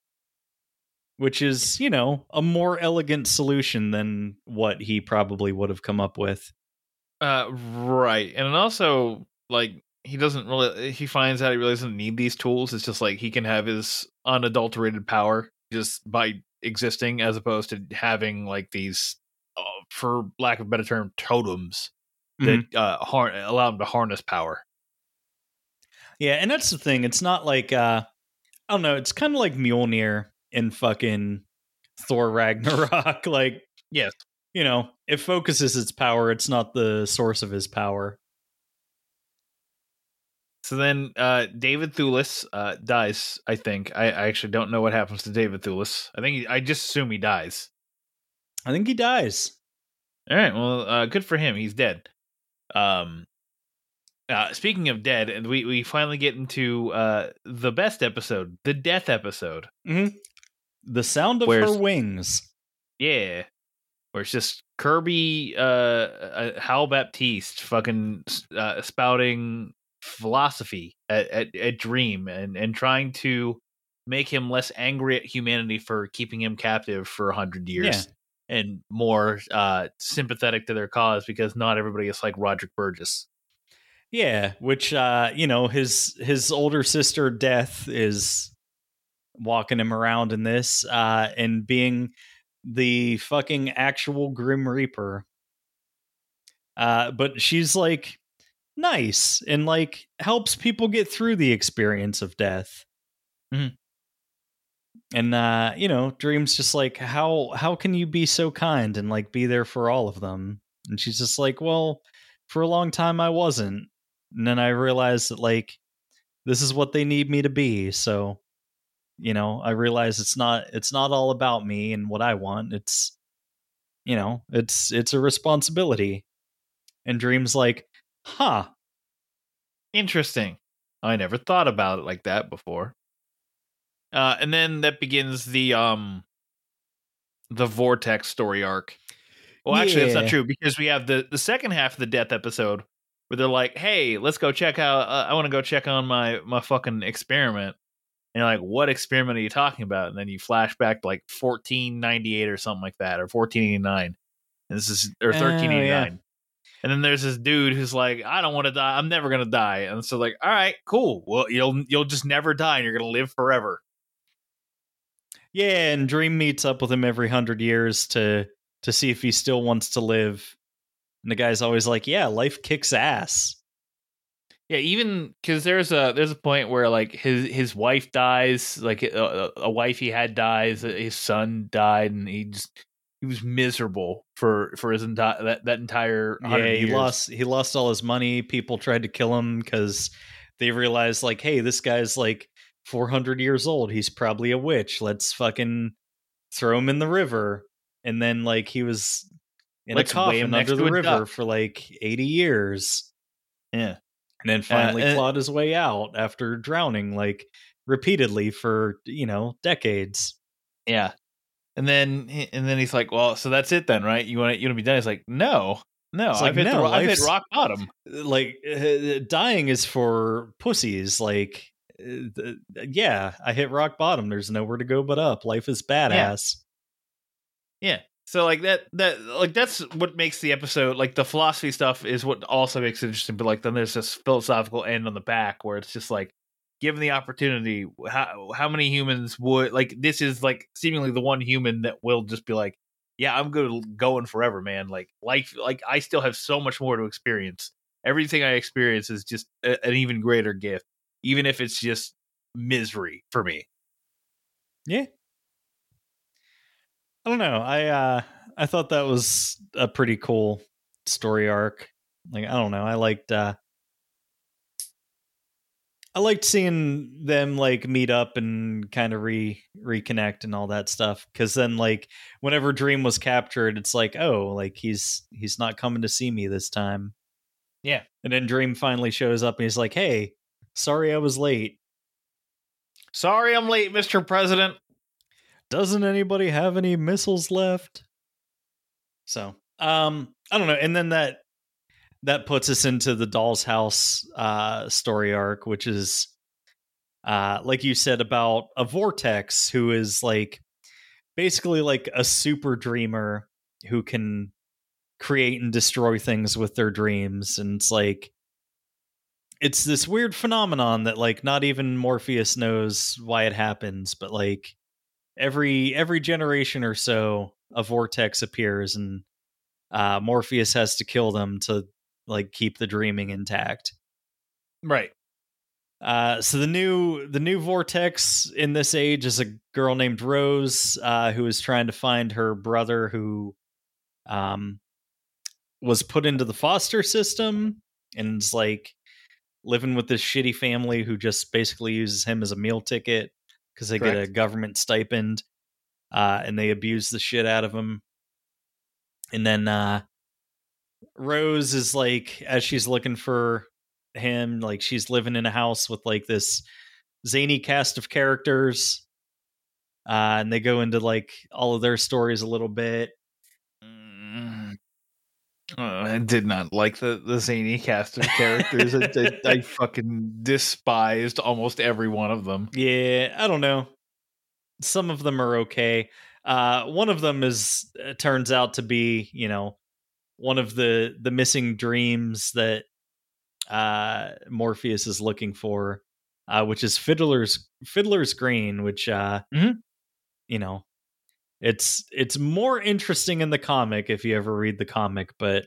which is, you know, a more elegant solution than what he probably would have come up with. Uh, right. And also, like, he doesn't really, he finds out he really doesn't need these tools. It's just like he can have his unadulterated power just by existing, as opposed to having like these, uh, for lack of a better term, totems mm-hmm. that uh, har- allow him to harness power. Yeah, and that's the thing. It's not like, uh, I don't know, it's kind of like Mjolnir in fucking Thor Ragnarok. Like, yes, you know, it focuses its power. It's not the source of his power. So then uh, David Thewlis uh, dies, I think. I, I actually don't know what happens to David Thewlis. I think he, I just assume he dies. I think he dies. All right, well, uh, good for him. He's dead. Um. Uh, speaking of dead, and we, we finally get into uh, the best episode, the death episode. Mm-hmm. The sound of Where's, her wings. Yeah. Where it's just Kirby, uh, uh, Hal Baptiste fucking uh, spouting philosophy at, at, at Dream and, and trying to make him less angry at humanity for keeping him captive for a hundred years. Yeah. and more uh, sympathetic to their cause, because not everybody is like Roderick Burgess. Yeah, which, uh, you know, his his older sister, Death, is walking him around in this uh, and being the fucking actual Grim Reaper. Uh, but she's like nice and like helps people get through the experience of death. Mm-hmm. And, uh, you know, Dream's just like, how how can you be so kind and like be there for all of them? And she's just like, well, for a long time, I wasn't. And then I realized that, like, this is what they need me to be. So, you know, I realize it's not it's not all about me and what I want. It's, you know, it's it's a responsibility. And Dream's like, huh. Interesting. I never thought about it like that before. Uh, and then that begins the um the Vortex story arc. Well, actually, yeah. That's not true, because we have the, the second half of the Death episode where they're like, hey, let's go check out. Uh, I want to go check on my my fucking experiment. And you're like, what experiment are you talking about? And then you flash back to like fourteen ninety-eight or something like that, or fourteen eighty-nine. And this is or thirteen eighty-nine. Uh, yeah. And then there's this dude who's like, I don't want to die. I'm never going to die. And so like, all right, cool. Well, you'll you'll just never die and you're going to live forever. Yeah. And Dream meets up with him every hundred years to. to see if he still wants to live. And the guy's always like, yeah, life kicks ass. Yeah, even because there's a there's a point where like his his wife dies, like a, a wife he had dies, his son died, and he just he was miserable for for his entire that, that entire yeah he years. lost he lost all his money. People tried to kill him because they realized like, hey, this guy's like four hundred years old, he's probably a witch, let's fucking throw him in the river. And then, like, he was in like a coffin under the river duck. for, like, eighty years. Yeah. And then finally uh, clawed his way out after drowning, like, repeatedly for, you know, decades. Yeah. And then and then he's like, well, so that's it then, right? You want to you want to be done? He's like, no, no, like, I've, hit no the, I've hit rock bottom. Like, uh, dying is for pussies. Like, uh, yeah, I hit rock bottom. There's nowhere to go but up. Life is badass. Yeah. Yeah. So like that, that like that's what makes the episode, like the philosophy stuff is what also makes it interesting. But like then there's this philosophical end on the back where it's just like, given the opportunity, how how many humans would like this is like seemingly the one human that will just be like, yeah, I'm good going forever, man. Like life, like I still have so much more to experience. Everything I experience is just a, an even greater gift, even if it's just misery for me. Yeah. I don't know. I uh, I thought that was a pretty cool story arc. Like, I don't know. I liked uh, I liked seeing them like meet up and kind of re reconnect and all that stuff. Because then, like, whenever Dream was captured, it's like, oh, like he's he's not coming to see me this time. Yeah. And then Dream finally shows up and he's like, hey, sorry I was late. Sorry I'm late, Mister President. Doesn't anybody have any missiles left? So, um, I don't know. And then that, that puts us into the Doll's House, uh, story arc, which is, uh, like you said, about a Vortex who is like, basically like a super dreamer who can create and destroy things with their dreams. And it's like, it's this weird phenomenon that like, not even Morpheus knows why it happens, but like, Every every generation or so, a vortex appears, and uh, Morpheus has to kill them to like keep the dreaming intact. Right. Uh, so the new the new vortex in this age is a girl named Rose, uh, who is trying to find her brother, who um, was put into the foster system and is like living with this shitty family who just basically uses him as a meal ticket. Because they Correct. get a government stipend, uh, and they abuse the shit out of him. And then uh, Rose is like, as she's looking for him, like she's living in a house with like this zany cast of characters. Uh, and they go into like all of their stories a little bit. Mm. Oh, I did not like the, the zany cast of characters. I, I, I fucking despised almost every one of them. Yeah, I don't know. Some of them are okay. Uh, one of them is uh, turns out to be, you know, one of the the missing dreams that uh, Morpheus is looking for, uh, which is Fiddler's Fiddler's Green, which, uh, mm-hmm. you know, it's it's more interesting in the comic if you ever read the comic. But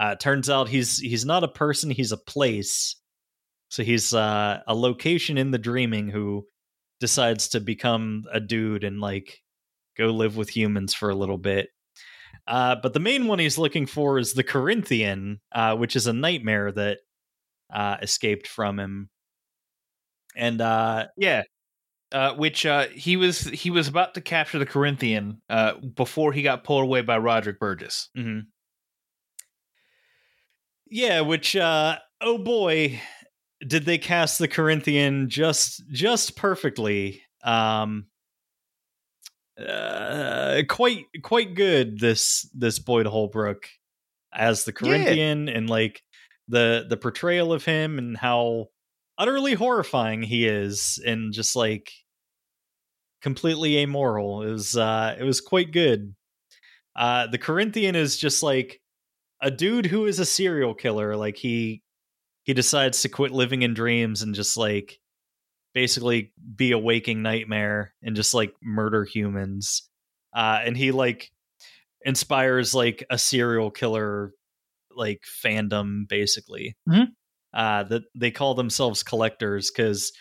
uh, turns out he's he's not a person; he's a place. So he's uh, a location in the dreaming who decides to become a dude and like go live with humans for a little bit. Uh, but the main one he's looking for is the Corinthian, uh, which is a nightmare that uh, escaped from him. And uh, yeah, uh, which uh, he was he was about to capture the Corinthian uh, before he got pulled away by Roderick Burgess. Mm-hmm. Yeah, which uh, oh boy, did they cast the Corinthian just just perfectly. Um, Uh, quite quite good this this Boyd Holbrook as the Corinthian, yeah. and like the the portrayal of him and how utterly horrifying he is and just like completely amoral. It was uh it was quite good. Uh the Corinthian is just like a dude who is a serial killer. Like he he decides to quit living in dreams and just like basically be a waking nightmare and just like murder humans. Uh, and he like inspires like a serial killer, like fandom basically, mm-hmm. uh, that they call themselves collectors. Cause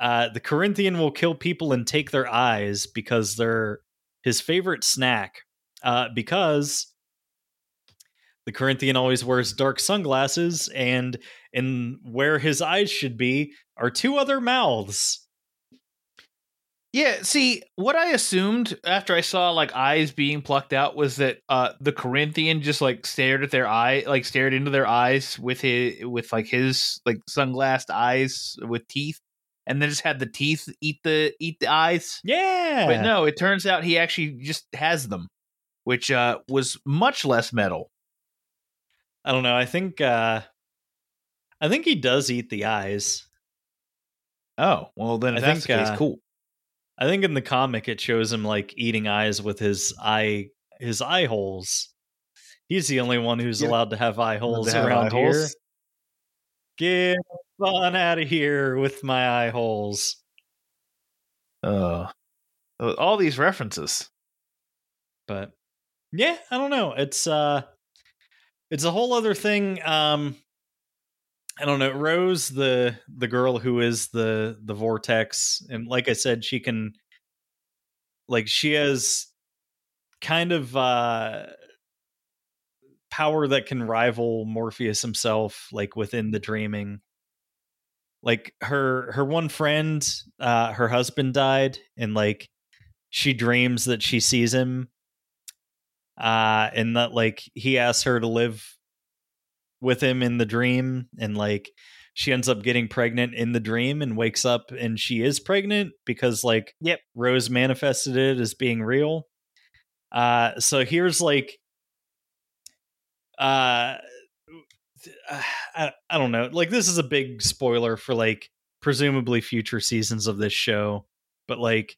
uh, the Corinthian will kill people and take their eyes because they're his favorite snack, uh, because the Corinthian always wears dark sunglasses, and in where his eyes should be are two other mouths. Yeah, see, what I assumed after I saw like eyes being plucked out was that uh, the Corinthian just like stared at their eye, like stared into their eyes with his with like his like sunglassed eyes with teeth, and then just had the teeth eat the eat the eyes. Yeah, but no, it turns out he actually just has them, which uh, was much less metal. I don't know. I think uh, I think he does eat the eyes. Oh, well, then if I that's think, the case, uh, cool. I think in the comic it shows him like eating eyes with his eye his eye holes. He's the only one who's yeah. allowed to have eye holes have around eye here. Holes. Get on out of here with my eye holes. Uh, all these references. But yeah, I don't know. It's uh It's a whole other thing. Um, I don't know. Rose, the the girl who is the the vortex, and like I said, she can, like, she has kind of uh, power that can rival Morpheus himself, like within the dreaming. Like her her one friend, uh, her husband died, and like she dreams that she sees him. Uh, and that like he asks her to live with him in the dream, and like she ends up getting pregnant in the dream and wakes up and she is pregnant because like, yep, Rose manifested it as being real. Uh, so here's like, uh, I, I don't know. Like, this is a big spoiler for like presumably future seasons of this show, but like,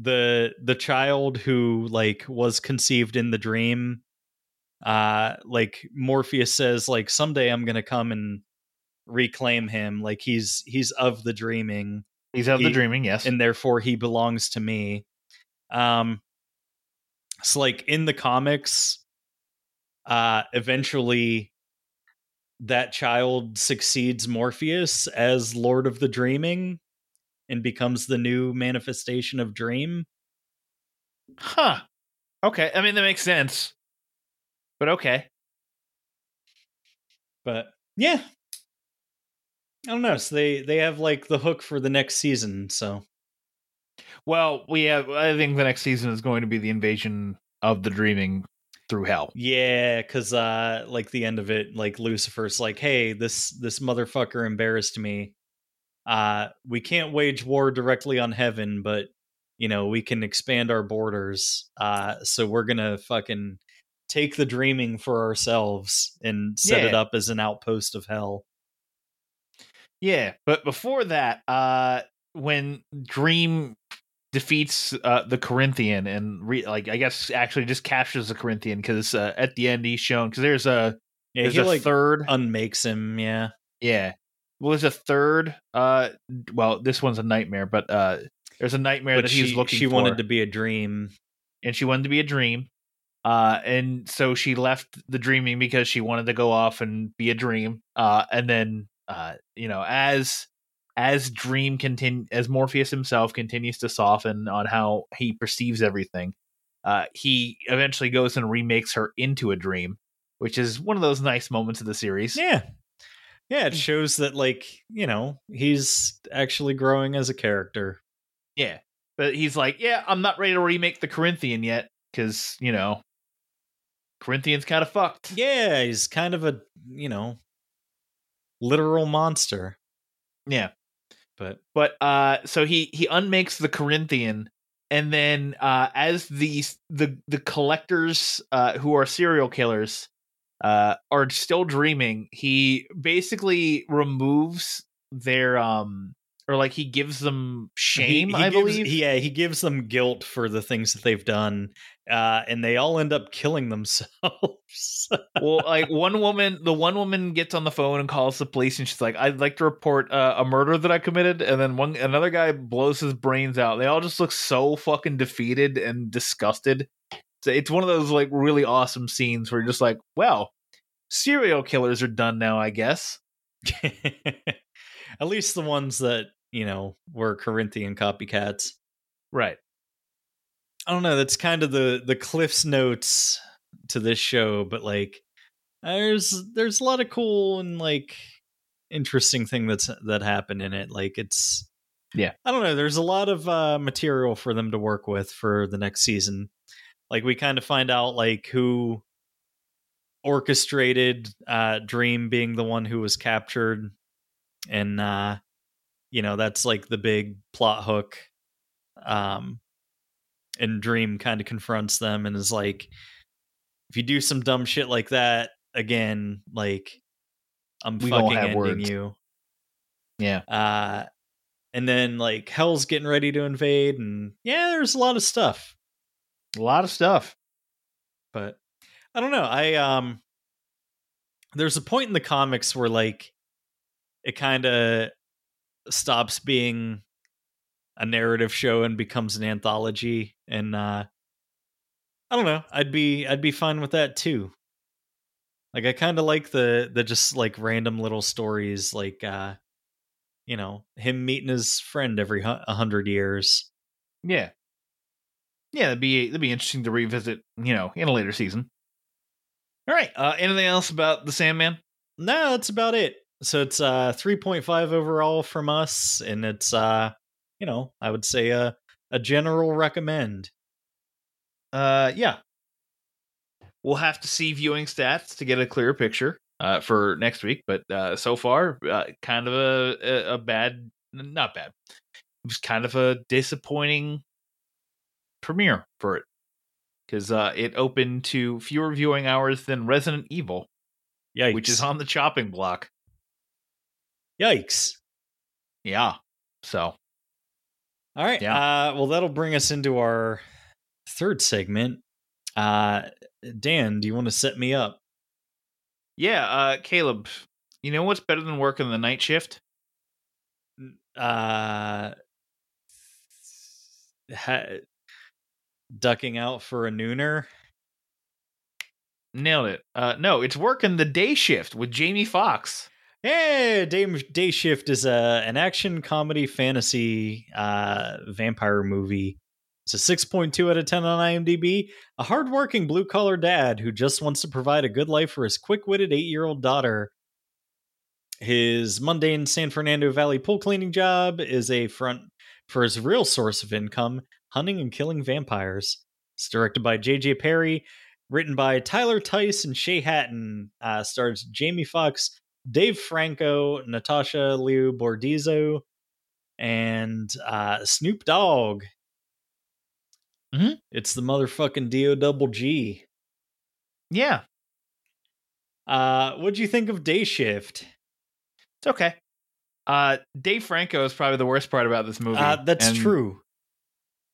the the child who like was conceived in the dream, uh like Morpheus says like someday I'm gonna come and reclaim him, like he's he's of the dreaming he's of he, the dreaming yes, and therefore he belongs to me. Um so like in the comics, uh eventually that child succeeds Morpheus as Lord of the Dreaming and becomes the new manifestation of Dream. Huh. Okay. I mean, that makes sense. But okay. But yeah. I don't know. So they, they have like the hook for the next season. So. Well, we have, I think the next season is going to be the invasion of the Dreaming through hell. Yeah. Cause uh, like the end of it, like Lucifer's like, hey, this, this motherfucker embarrassed me. Uh, we can't wage war directly on heaven, but you know, we can expand our borders. Uh, so we're going to fucking take the Dreaming for ourselves and set yeah. it up as an outpost of hell. Yeah. But before that, uh, when Dream defeats uh, the Corinthian and re- like I guess actually just captures the Corinthian because uh, at the end he's shown because there's a yeah, there's a like third unmakes him yeah yeah well there's a third uh well this one's a nightmare but uh there's a nightmare but that she, he's looking she for. wanted to be a dream and she wanted to be a dream uh and so she left the dreaming because she wanted to go off and be a dream uh and then uh you know as As Dream continue, as Morpheus himself continues to soften on how he perceives everything, uh, he eventually goes and remakes her into a dream, which is one of those nice moments of the series. Yeah, yeah, it shows that, like, you know, he's actually growing as a character. Yeah, but he's like, yeah, I'm not ready to remake the Corinthian yet because, you know, Corinthian's kind of fucked. Yeah, he's kind of a, you know, literal monster. Yeah. But but uh so he he unmakes the Corinthian, and then uh as the the the collectors uh who are serial killers uh are still dreaming, he basically removes their um or like he gives them shame, he, he I gives, believe. Yeah, he gives them guilt for the things that they've done. Uh, and they all end up killing themselves. Well, like one woman, the one woman gets on the phone and calls the police, and she's like, "I'd like to report uh, a murder that I committed." And then one another guy blows his brains out. They all just look so fucking defeated and disgusted. So it's one of those like really awesome scenes where you're just like, "Well, serial killers are done now, I guess." At least the ones that, you know, were Corinthian copycats, right? I don't know. That's kind of the, the Cliff's notes to this show, but like, there's there's a lot of cool and like interesting thing that's that happened in it. Like, it's yeah. I don't know. There's a lot of uh, material for them to work with for the next season. Like, we kind of find out like who orchestrated uh, Dream being the one who was captured, and uh, you know, that's like the big plot hook. Um. And Dream kind of confronts them and is like, if you do some dumb shit like that again, like, I'm we fucking ending words. you. Yeah. Uh, and then like hell's getting ready to invade. And yeah, there's a lot of stuff, a lot of stuff, but I don't know. I, um, there's a point in the comics where like it kind of stops being a narrative show and becomes an anthology, and uh I don't know, I'd be I'd be fine with that too. Like, I kind of like the the just like random little stories, like uh you know, him meeting his friend every a hundred years. Yeah, yeah, that'd be that'd be interesting to revisit, you know, in a later season. All right, uh anything else about the Sandman? No, that's about it. So it's uh three point five overall from us, and it's uh you know, I would say a, a general recommend. Uh, yeah. We'll have to see viewing stats to get a clearer picture uh, for next week. But uh, so far, uh, kind of a, a bad, not bad. It was kind of a disappointing premiere for it. Because uh, it opened to fewer viewing hours than Resident Evil. Yikes. Which is on the chopping block. Yikes. Yeah. So. All right. Yeah. Uh, well, that'll bring us into our third segment. Uh, Dan, do you want to set me up? Yeah. Uh, Caleb, you know what's better than working the night shift? Uh, ha- ducking out for a nooner. Nailed it. Uh, no, it's working the day shift with Jamie Foxx. Hey, Day, Day Shift is a, an action comedy fantasy uh, vampire movie. It's a six point two out of ten on IMDb. A hardworking blue-collar dad who just wants to provide a good life for his quick-witted eight-year-old daughter. His mundane San Fernando Valley pool cleaning job is a front for his real source of income, hunting and killing vampires. It's directed by J J Perry, written by Tyler Tice and Shay Hatton. Uh, stars Jamie Foxx, Dave Franco, Natasha Liu Bordizzo, and uh, Snoop Dogg. Mm-hmm. It's the motherfucking D O double G. Yeah. Uh, what'd you think of Day Shift? It's okay. Uh, Dave Franco is probably the worst part about this movie. Uh, that's and true.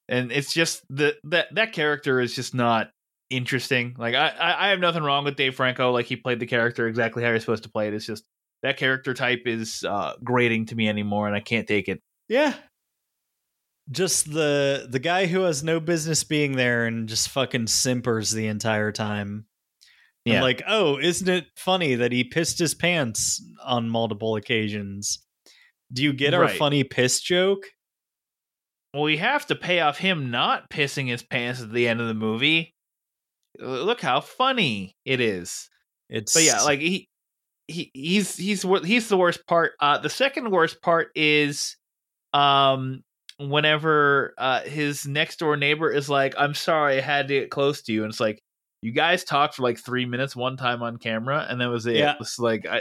And it's just the that that character is just not interesting. Like I, I have nothing wrong with Dave Franco. Like he played the character exactly how you're supposed to play it. It's just that character type is uh, grating to me anymore, and I can't take it. Yeah, just the the guy who has no business being there and just fucking simpers the entire time. Yeah, and like, oh, isn't it funny that he pissed his pants on multiple occasions? Do you get our right. funny piss joke? Well, we have to pay off him not pissing his pants at the end of the movie. Look how funny it is. It's but yeah, like he, he he's he's he's the worst part. Uh, the second worst part is, um, whenever uh his next door neighbor is like, "I'm sorry, I had to get close to you," and it's like, "You guys talked for like three minutes one time on camera, and that was it." Yeah. It's like, I,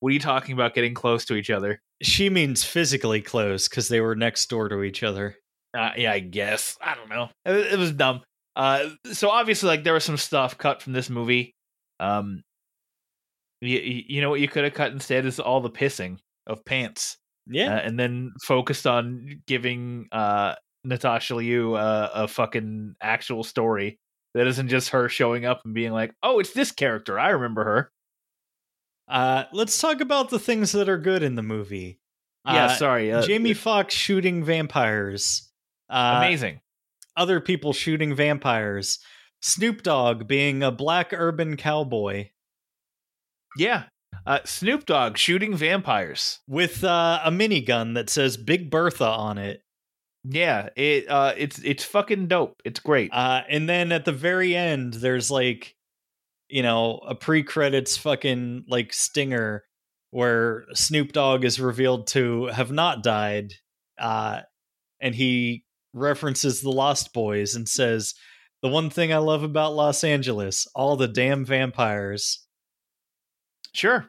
what are you talking about getting close to each other? She means physically close because they were next door to each other. Uh, yeah, I guess. I don't know. It, it was dumb. Uh, so obviously, like, there was some stuff cut from this movie. Um, you, you know what you could have cut instead is all the pissing of pants. Yeah, uh, and then focused on giving uh, Natasha Liu uh, a fucking actual story that isn't just her showing up and being like, "Oh, it's this character. I remember her." Uh, let's talk about the things that are good in the movie. Yeah, uh, sorry, uh, Jamie Foxx shooting vampires. Uh, amazing. Other people shooting vampires. Snoop Dogg being a black urban cowboy. Yeah. Uh, Snoop Dogg shooting vampires. With uh, a minigun that says Big Bertha on it. Yeah, it uh, it's it's fucking dope. It's great. Uh, and then at the very end, there's like, you know, a pre-credits fucking like stinger where Snoop Dogg is revealed to have not died. Uh, and he references The Lost Boys and says, "The one thing I love about Los Angeles, all the damn vampires." Sure.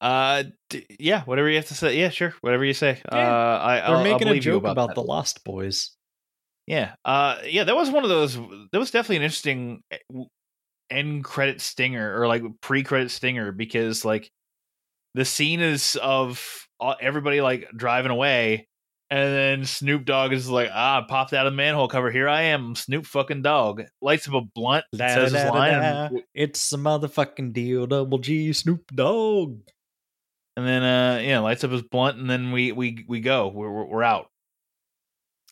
Uh, d- yeah, whatever you have to say. Yeah, sure. Whatever you say. Yeah. Uh, I, They're I'll, making I'll a joke about, about The Lost Boys. Yeah. Uh, yeah, that was one of those. That was definitely an interesting end credit stinger, or like pre-credit stinger, because like the scene is of everybody like driving away. And then Snoop Dogg is like, "Ah, popped out of the manhole cover. Here I am, Snoop fucking Dogg." Lights up a blunt. Da, says da, his da, line. Da. "It's a motherfucking deal, double G, Snoop Dogg." And then, uh, yeah, lights up his blunt, and then we we we go. We're, we're we're out.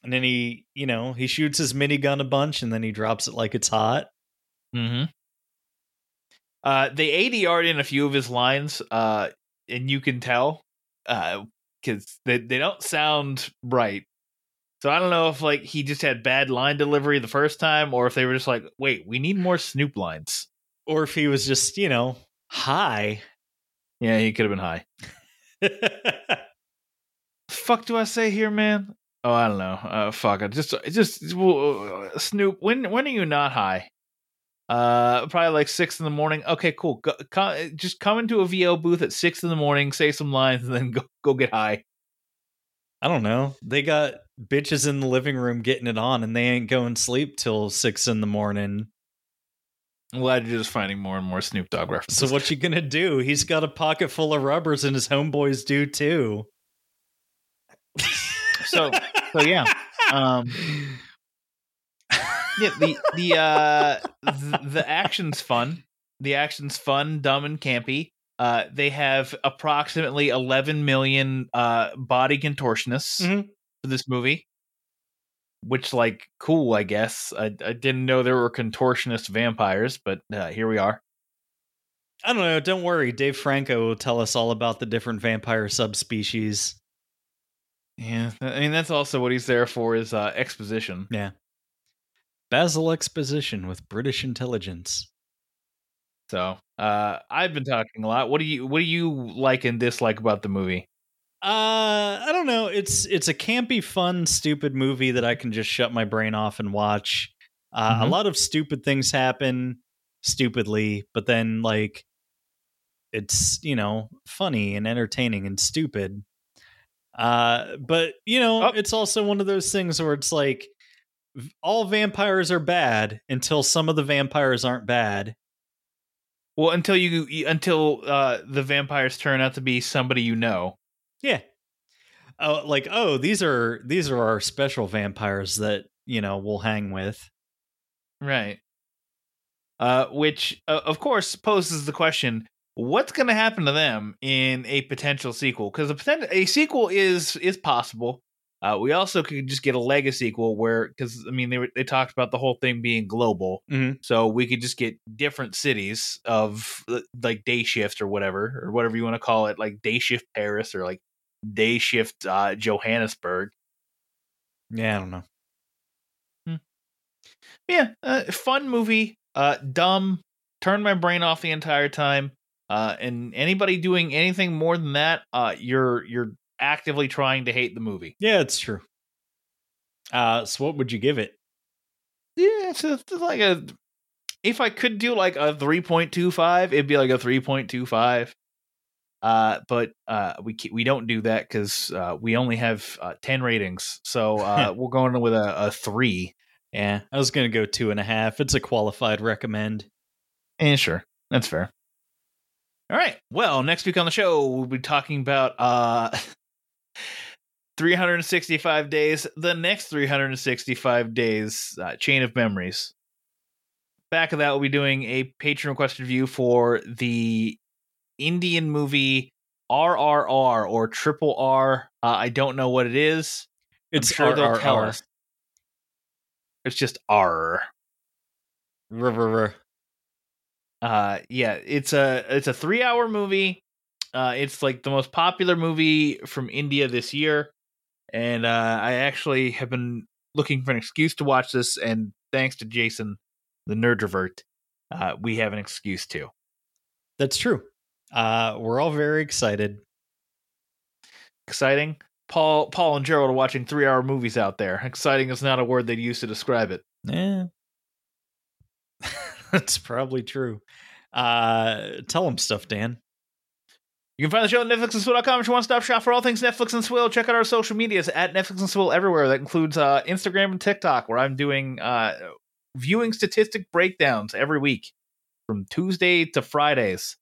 And then he, you know, he shoots his minigun a bunch, and then he drops it like it's hot. Mm-hmm. Uh, they A D R'd in a few of his lines, uh, and you can tell, uh. because they, they don't sound right. So I don't know if like he just had bad line delivery the first time, or if they were just like, wait, we need more Snoop lines. Or if he was just, you know, high. Yeah, he could have been high. Fuck do I say here, man? Oh, I don't know. Uh, fuck. I just, just well, Snoop, when when are you not high? Uh, probably like six in the morning. Okay, cool. Go, co- just come into a V O booth at six in the morning, say some lines, and then go, go get high. I don't know. They got bitches in the living room getting it on, and they ain't going to sleep till six in the morning. I'm glad you're just finding more and more Snoop Dogg references. So what you gonna do? He's got a pocket full of rubbers, and his homeboys do too. So, so yeah. Um. Yeah, the the uh the, the action's fun. The action's fun, dumb, and campy. Uh, they have approximately eleven million uh body contortionists mm-hmm. for this movie, which like cool, I guess. I I didn't know there were contortionist vampires, but uh, here we are. I don't know. Don't worry, Dave Franco will tell us all about the different vampire subspecies. Yeah, I mean that's also what he's there for is uh, exposition. Yeah. Basil exposition with British intelligence. So, uh, I've been talking a lot. What do you what do you like and dislike about the movie? Uh, I don't know. It's it's a campy, fun, stupid movie that I can just shut my brain off and watch. Uh, mm-hmm. A lot of stupid things happen stupidly, but then like it's, you know, funny and entertaining and stupid. Uh, but you know, oh. It's also one of those things where it's like, all vampires are bad until some of the vampires aren't bad. Well, until you until uh, the vampires turn out to be somebody you know. Yeah. oh, like, oh, these are these are our special vampires that, you know, we'll hang with. Right. Uh, which, uh, of course, poses the question, what's going to happen to them in a potential sequel? Because a, poten- a sequel is is possible. Uh, we also could just get a Lego sequel where, because, I mean, they were, they talked about the whole thing being global. Mm-hmm. So we could just get different cities of, like, day shift or whatever, or whatever you want to call it, like day shift Paris or, like, day shift uh, Johannesburg. Yeah, I don't know. Hmm. Yeah, uh, fun movie. Uh, dumb, turn my brain off the entire time. Uh, and anybody doing anything more than that, uh, you're you're actively trying to hate the movie. Yeah, it's true. Uh, so what would you give it? Yeah, it's, a, it's like a. If I could do like a three point two five, it'd be like a three point two five. Uh, but uh, we we don't do that because uh, we only have uh, ten ratings, so uh, we're going with a, a three. Yeah, I was going to go two and a half. It's a qualified recommend. And sure, that's fair. All right. Well, next week on the show, we'll be talking about uh, three hundred sixty-five days, the next three hundred sixty-five days, uh, Chain of Memories. Back of that, we'll be doing a patron request review for the Indian movie R R R or Triple R. Uh, I don't know what it is. It's I'm sure R R R. They'll tell us. It's just R. R R R. Uh, yeah, it's a it's a three hour movie. Uh, it's like the most popular movie from India this year, and uh, I actually have been looking for an excuse to watch this. And thanks to Jason, the Nerdvert, uh, we have an excuse to. That's true. Uh, we're all very excited. Exciting. Paul, Paul, and Gerald are watching three-hour movies out there. Exciting is not a word they'd use to describe it. Yeah, that's probably true. Uh, tell them stuff, Dan. You can find the show at netflix and swill dot com. It's your one-stop shop for all things Netflix and Swill. Check out our social medias at Netflix and Swill everywhere. That includes uh, Instagram and TikTok, where I'm doing uh, viewing statistic breakdowns every week from Tuesday to Fridays.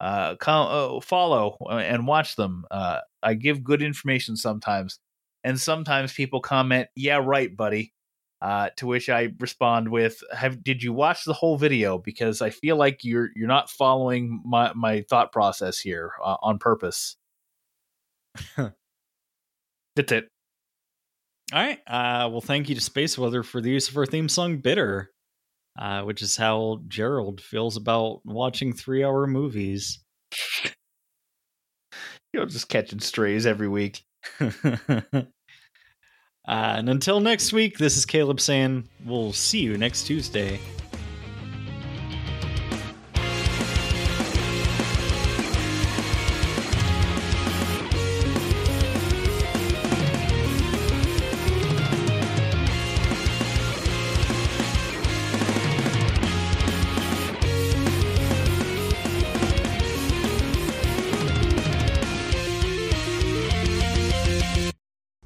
Uh, com- uh, follow and watch them. Uh, I give good information sometimes, and sometimes people comment, "Yeah, right, buddy." Uh, to which I respond with, "Have did you watch the whole video? Because I feel like you're you're not following my my thought process here uh, on purpose." That's it. All right. Uh, well, thank you to Space Weather for the use of our theme song, "Bitter." Uh, which is how Gerald feels about watching three-hour movies. You're just catching strays every week. uh, and until next week, this is Caleb saying we'll see you next Tuesday.